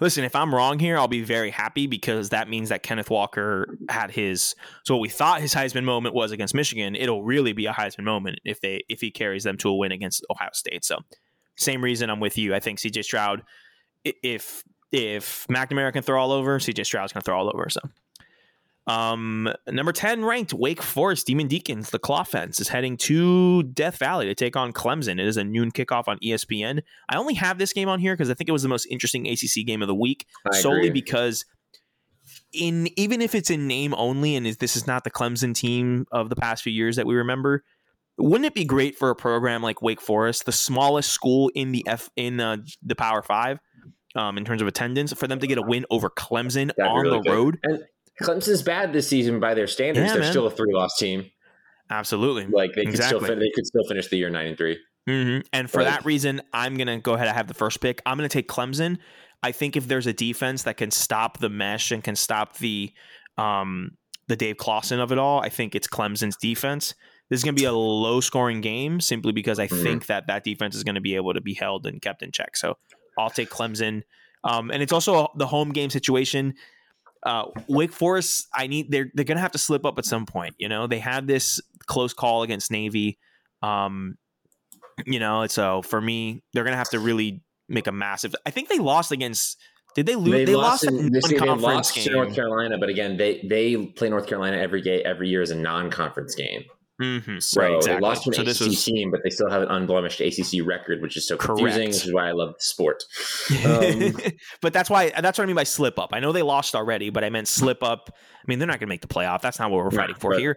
listen, if I'm wrong here, I'll be very happy because that means that Kenneth Walker had what we thought his Heisman moment was against Michigan. It'll really be a Heisman moment if he carries them to a win against Ohio State. So same reason I'm with you. I think CJ Stroud, if McNamara can throw all over, CJ Stroud's going to throw all over. So number 10 ranked Wake Forest Demon Deacons, the Clawfence, is heading to Death Valley to take on Clemson. It is a noon kickoff on ESPN. I only have this game on here because I think it was the most interesting ACC game of the week, solely because even if it's in name only and this is not the Clemson team of the past few years that we remember, wouldn't it be great for a program like Wake Forest, the smallest school in the Power Five, in terms of attendance, for them to get a win over Clemson on the road? And Clemson's bad this season by their standards. They're still a 3-loss team. Absolutely, like they could still finish the year 9-3. And for that reason, I'm gonna go ahead and have the first pick. I'm gonna take Clemson. I think if there's a defense that can stop the mesh and can stop the Dave Clawson of it all, I think it's Clemson's defense. This is going to be a low-scoring game simply because I think that defense is going to be able to be held and kept in check. So I'll take Clemson. And it's also the home game situation. Wake Forest, they're going to have to slip up at some point. You know, they had this close call against Navy. You know, so for me, they're going to have to really make a massive. I think they lost against. Did they lose? They lost to North Carolina, but again, they play North Carolina every year as a non-conference game. Mm-hmm. So right, exactly. They lost to an ACC team, but they still have an unblemished ACC record, which is so confusing, which is why I love the sport. But that's what I mean by slip up. I know they lost already, but I meant slip up. I mean, they're not going to make the playoff. That's not what we're fighting for here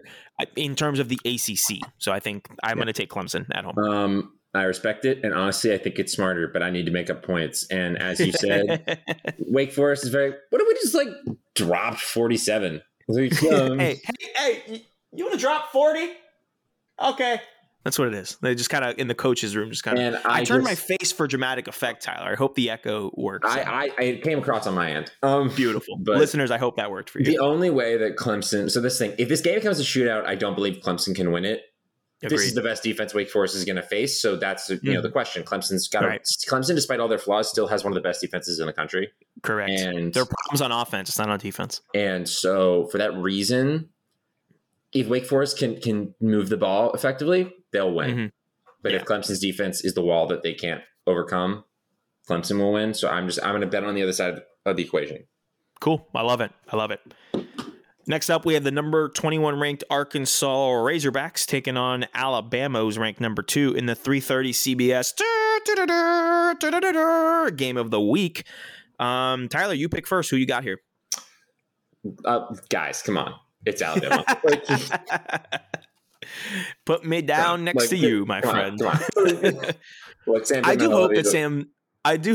in terms of the ACC. So I think I'm going to take Clemson at home. I respect it, and honestly, I think it's smarter, but I need to make up points. And as you said, Wake Forest is very – what if we just, like, dropped 47? Hey, you want to drop 40? Okay. That's what it is. They just kind of, in the coach's room, just kind of – I turned my face for dramatic effect, Tyler. I hope the echo works. I came across on my end. Beautiful. But listeners, I hope that worked for you. The only way that Clemson – so this thing, if this game becomes a shootout, I don't believe Clemson can win it. Agreed. This is the best defense Wake Forest is going to face, so that's the question. Clemson's got Clemson, despite all their flaws, still has one of the best defenses in the country. Correct. And their problems on offense; it's not on defense. And so, for that reason, if Wake Forest can move the ball effectively, they'll win. Mm-hmm. But if Clemson's defense is the wall that they can't overcome, Clemson will win. So I'm going to bet on the other side of the equation. Cool. I love it. Next up, we have the number 21 ranked Arkansas Razorbacks taking on Alabama's ranked number 2 in the 3:30 CBS game of the week. Tyler, you pick first. Who you got here? Guys, come on. It's Alabama. Put me down next to you, my friend. I do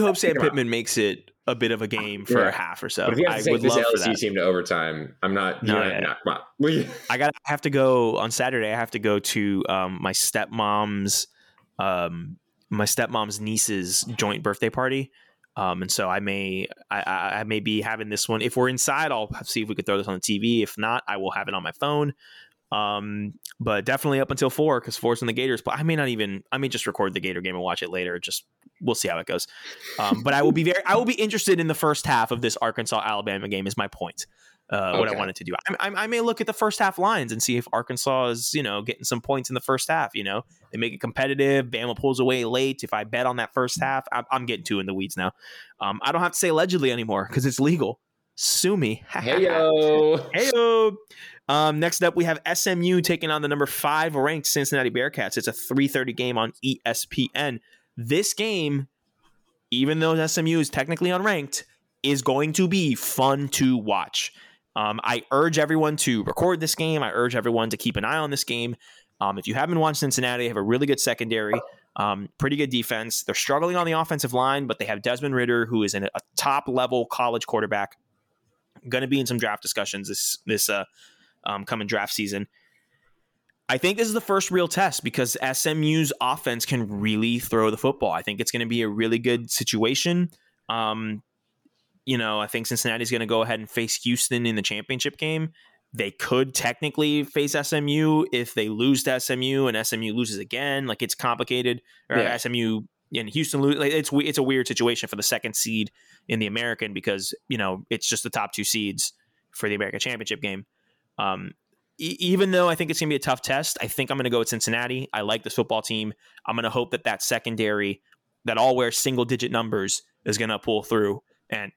hope Sam Pittman makes it a bit of a game for a half or so. But if you have to take this LSU team to overtime, I'm not. I have to go on Saturday. I have to go to my stepmom's niece's joint birthday party, and so I may be having this one. If we're inside, I'll see if we could throw this on the TV. If not, I will have it on my phone. But definitely up until 4, because 4's in the Gators. But I may just record the Gator game and watch it later. Just we'll see how it goes. But I will be interested in the first half of this Arkansas Alabama game. Is my point. What I wanted to do. I may look at the first half lines and see if Arkansas is getting some points in the first half. You know, they make it competitive. Bama pulls away late. If I bet on that first half, I'm getting too in the weeds now. I don't have to say allegedly anymore because it's legal. Sue me. Heyo. Next up, we have SMU taking on the number 5 ranked Cincinnati Bearcats. It's a 3:30 game on ESPN. This game, even though SMU is technically unranked, is going to be fun to watch. I urge everyone to record this game. I urge everyone to keep an eye on this game. If you haven't watched Cincinnati, they have a really good secondary, pretty good defense. They're struggling on the offensive line, but they have Desmond Ridder, who is a top-level college quarterback. Going to be in some draft discussions this coming draft season. I think this is the first real test because SMU's offense can really throw the football. I think it's going to be a really good situation. I think Cincinnati's going to go ahead and face Houston in the championship game. They could technically face SMU if they lose to SMU and SMU loses again. Like, it's complicated. SMU and Houston lose. Like, it's a weird situation for the second seed in the American because, it's just the top 2 seeds for the American championship game. Even though I think it's going to be a tough test, I think I'm going to go with Cincinnati. I like this football team. I'm going to hope that secondary that all wears single-digit numbers is going to pull through and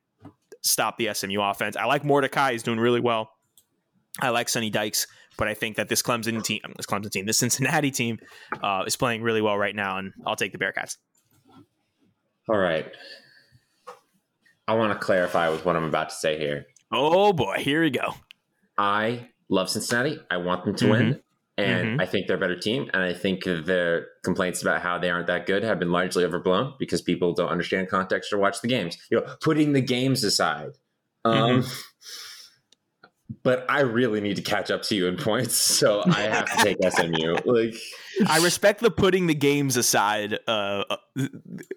stop the SMU offense. I like Mordecai. He's doing really well. I like Sonny Dykes, but I think that this Cincinnati team is playing really well right now, and I'll take the Bearcats. All right. I want to clarify with what I'm about to say here. Oh, boy. Here we go. I love Cincinnati. I want them to win. And I think they're a better team. And I think their complaints about how they aren't that good have been largely overblown because people don't understand context or watch the games. Putting the games aside. But I really need to catch up to you in points. So I have to take SMU. I respect the putting the games aside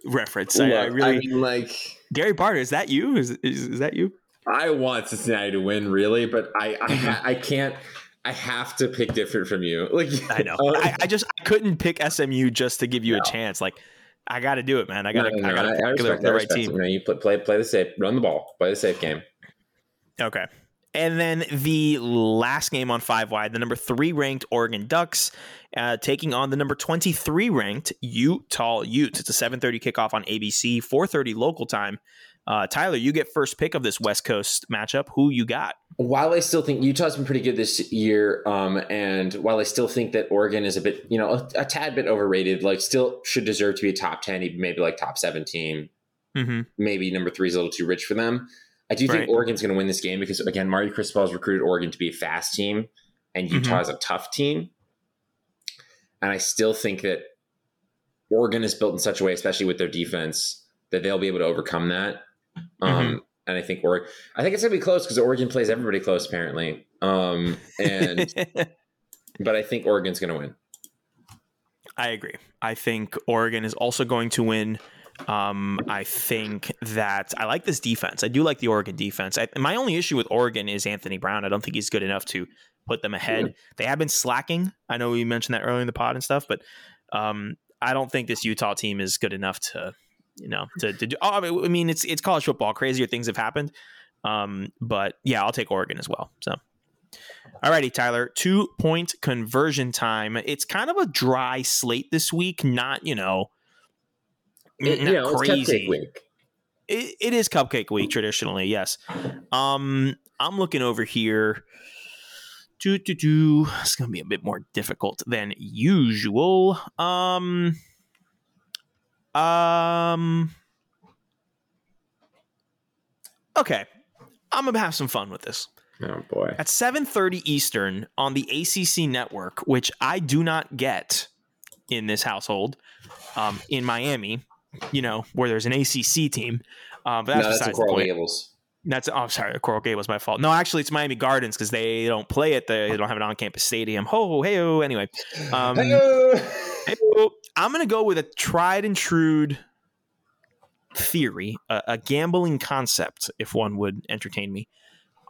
reference. Gary Barter, is that you? Is that you? I want Cincinnati to win, really, but I can't. I have to pick different from you. I know. I couldn't pick SMU just to give you a chance. I got to do it, man. I got to pick the right team. You play the safe, run the ball, play the safe game. Okay, And then the last game on 5 Wide, the number 3 ranked Oregon Ducks taking on the number 23 ranked Utah Utes. It's a 7:30 kickoff on ABC, 4:30 local time. Tyler, you get first pick of this West Coast matchup. Who you got? While I still think Utah's been pretty good this year, and while I still think that Oregon is a bit, you know, a tad bit overrated, like still should deserve to be a top 10, even maybe like top 17. Mm-hmm. Maybe number 3 is a little too rich for them. I do think Oregon's going to win this game because, again, Mario Cristobal has recruited Oregon to be a fast team, and Utah is a tough team. And I still think that Oregon is built in such a way, especially with their defense, that they'll be able to overcome that. And I think I think it's going to be close because Oregon plays everybody close, apparently. But I think Oregon's going to win. I agree. I think Oregon is also going to win. I think that I like this defense. I do like the Oregon defense. My only issue with Oregon is Anthony Brown. I don't think he's good enough to put them ahead. Yeah. They have been slacking. I know we mentioned that earlier in the pod and stuff, but I don't think this Utah team is good enough to, you know, to do. Oh, I mean, it's college football. Crazier things have happened. But yeah, I'll take Oregon as well. So. Alrighty, Tyler, 2-point conversion time. It's kind of a dry slate this week. Not, you know, crazy. It's cupcake week. It is cupcake week traditionally, yes. I'm looking over here. It's going to be a bit more difficult than usual. Okay. I'm going to have some fun with this. Oh boy. At 7:30 Eastern on the ACC network, which I do not get in this household, in Miami, you know, where there's an ACC team. But that's Coral Gables. Coral Gables, my fault. No, actually, it's Miami Gardens because they don't play it. They don't have an on-campus stadium. Ho, hey-o. Anyway, hey-o. I'm going to go with a tried and true theory, a gambling concept, if one would entertain me.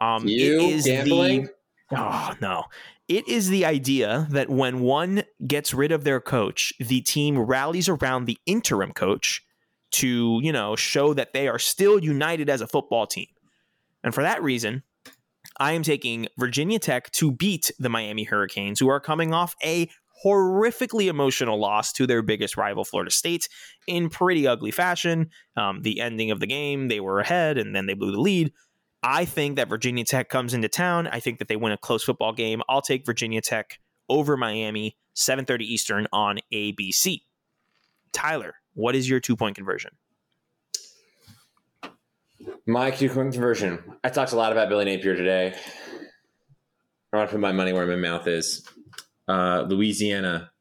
Gambling? Oh, no. It is the idea that when one gets rid of their coach, the team rallies around the interim coach to, you know, show that they are still united as a football team. And for that reason, I am taking Virginia Tech to beat the Miami Hurricanes, who are coming off a horrifically emotional loss to their biggest rival, Florida State, in pretty ugly fashion. The ending of the game, they were ahead and then they blew the lead. I think that Virginia Tech comes into town. I think that they win a close football game. I'll take Virginia Tech over Miami, 7:30 Eastern on ABC. Tyler, what is your 2-point conversion? My 2-point conversion. I talked a lot about Billy Napier today. I want to put my money where my mouth is. Louisiana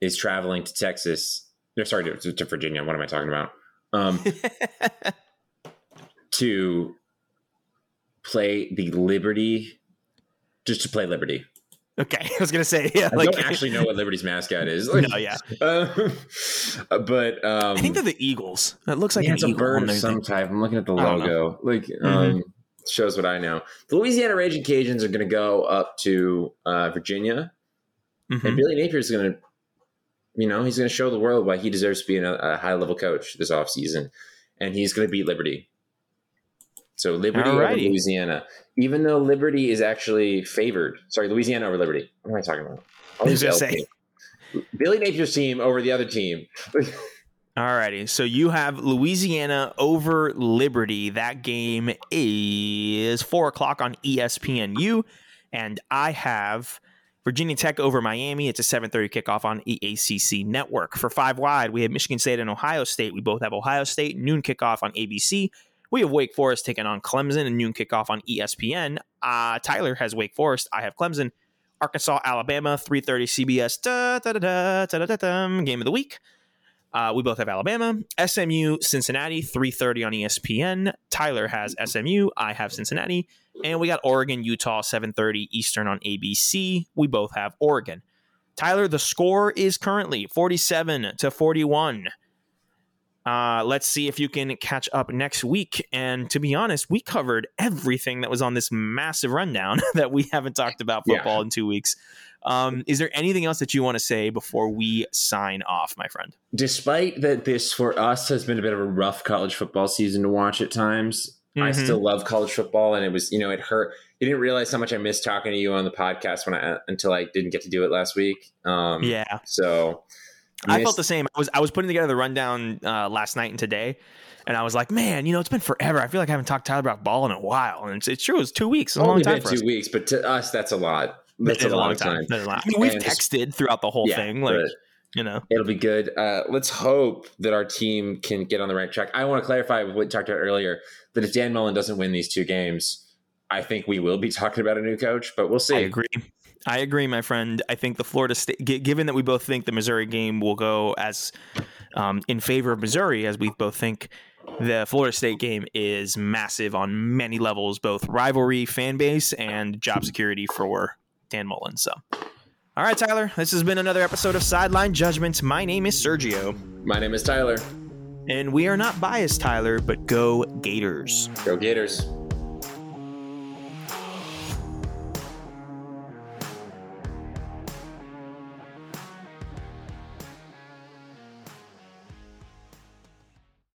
is traveling to Texas. No, sorry, to Virginia. What am I talking about? To play the Liberty, just to play Liberty. Okay, I was gonna say, yeah, I don't actually know what Liberty's mascot is. No, yeah, but I think they're the Eagles. It looks like it's a bird of some type. I'm looking at the logo. Like, shows what I know. The Louisiana Raging Cajuns are gonna go up to Virginia, and Billy Napier is gonna, you know, he's gonna show the world why he deserves to be a high level coach this offseason, and he's gonna beat Liberty. So Liberty over Louisiana, even though Liberty is actually favored. Sorry, Louisiana over Liberty. What am I talking about? Billy Napier's team over the other team. All righty. So you have Louisiana over Liberty. That game is 4 o'clock on ESPNU. And I have Virginia Tech over Miami. It's a 7:30 kickoff on ACC Network. For 5 Wide, we have Michigan State and Ohio State. We both have Ohio State. Noon kickoff on ABC. We have Wake Forest taking on Clemson and noon kickoff on ESPN. Tyler has Wake Forest. I have Clemson. Arkansas, Alabama, 3:30 CBS. Game of the week. We both have Alabama. SMU, Cincinnati, 3:30 on ESPN. Tyler has SMU. I have Cincinnati. And we got Oregon, Utah, 7:30 Eastern on ABC. We both have Oregon. Tyler, the score is currently 47-41. Let's see if you can catch up next week. And to be honest, we covered everything that was on this massive rundown that we haven't talked about football in 2 weeks. Is there anything else that you want to say before we sign off, my friend? Despite that this, for us, has been a bit of a rough college football season to watch at times, I still love college football, and it was, you know, it hurt. You didn't realize how much I missed talking to you on the podcast when I, until I didn't get to do it last week. Yeah. So I felt the same. I was putting together the rundown last night and today, and I was like, man, you know, it's been forever. I feel like I haven't talked to Tyler about ball in a while, and it's true. It was 2 weeks. It's a long time for us. 2 weeks, but to us, that's a lot. That's a long time. I mean, we've texted throughout the whole thing, like. You know, it'll be good. Let's hope that our team can get on the right track. I want to clarify what we talked about earlier, that if Dan Mullen doesn't win these two games, I think we will be talking about a new coach, but we'll see. I agree, my friend. I think the Florida State, given that we both think the Missouri game will go as in favor of Missouri, as we both think, the Florida State game is massive on many levels, both rivalry, fan base, and job security for Dan Mullen. So. All right, Tyler, this has been another episode of Sideline Judgment. My name is Sergio. My name is Tyler. And we are not biased, Tyler, but go Gators. Go Gators.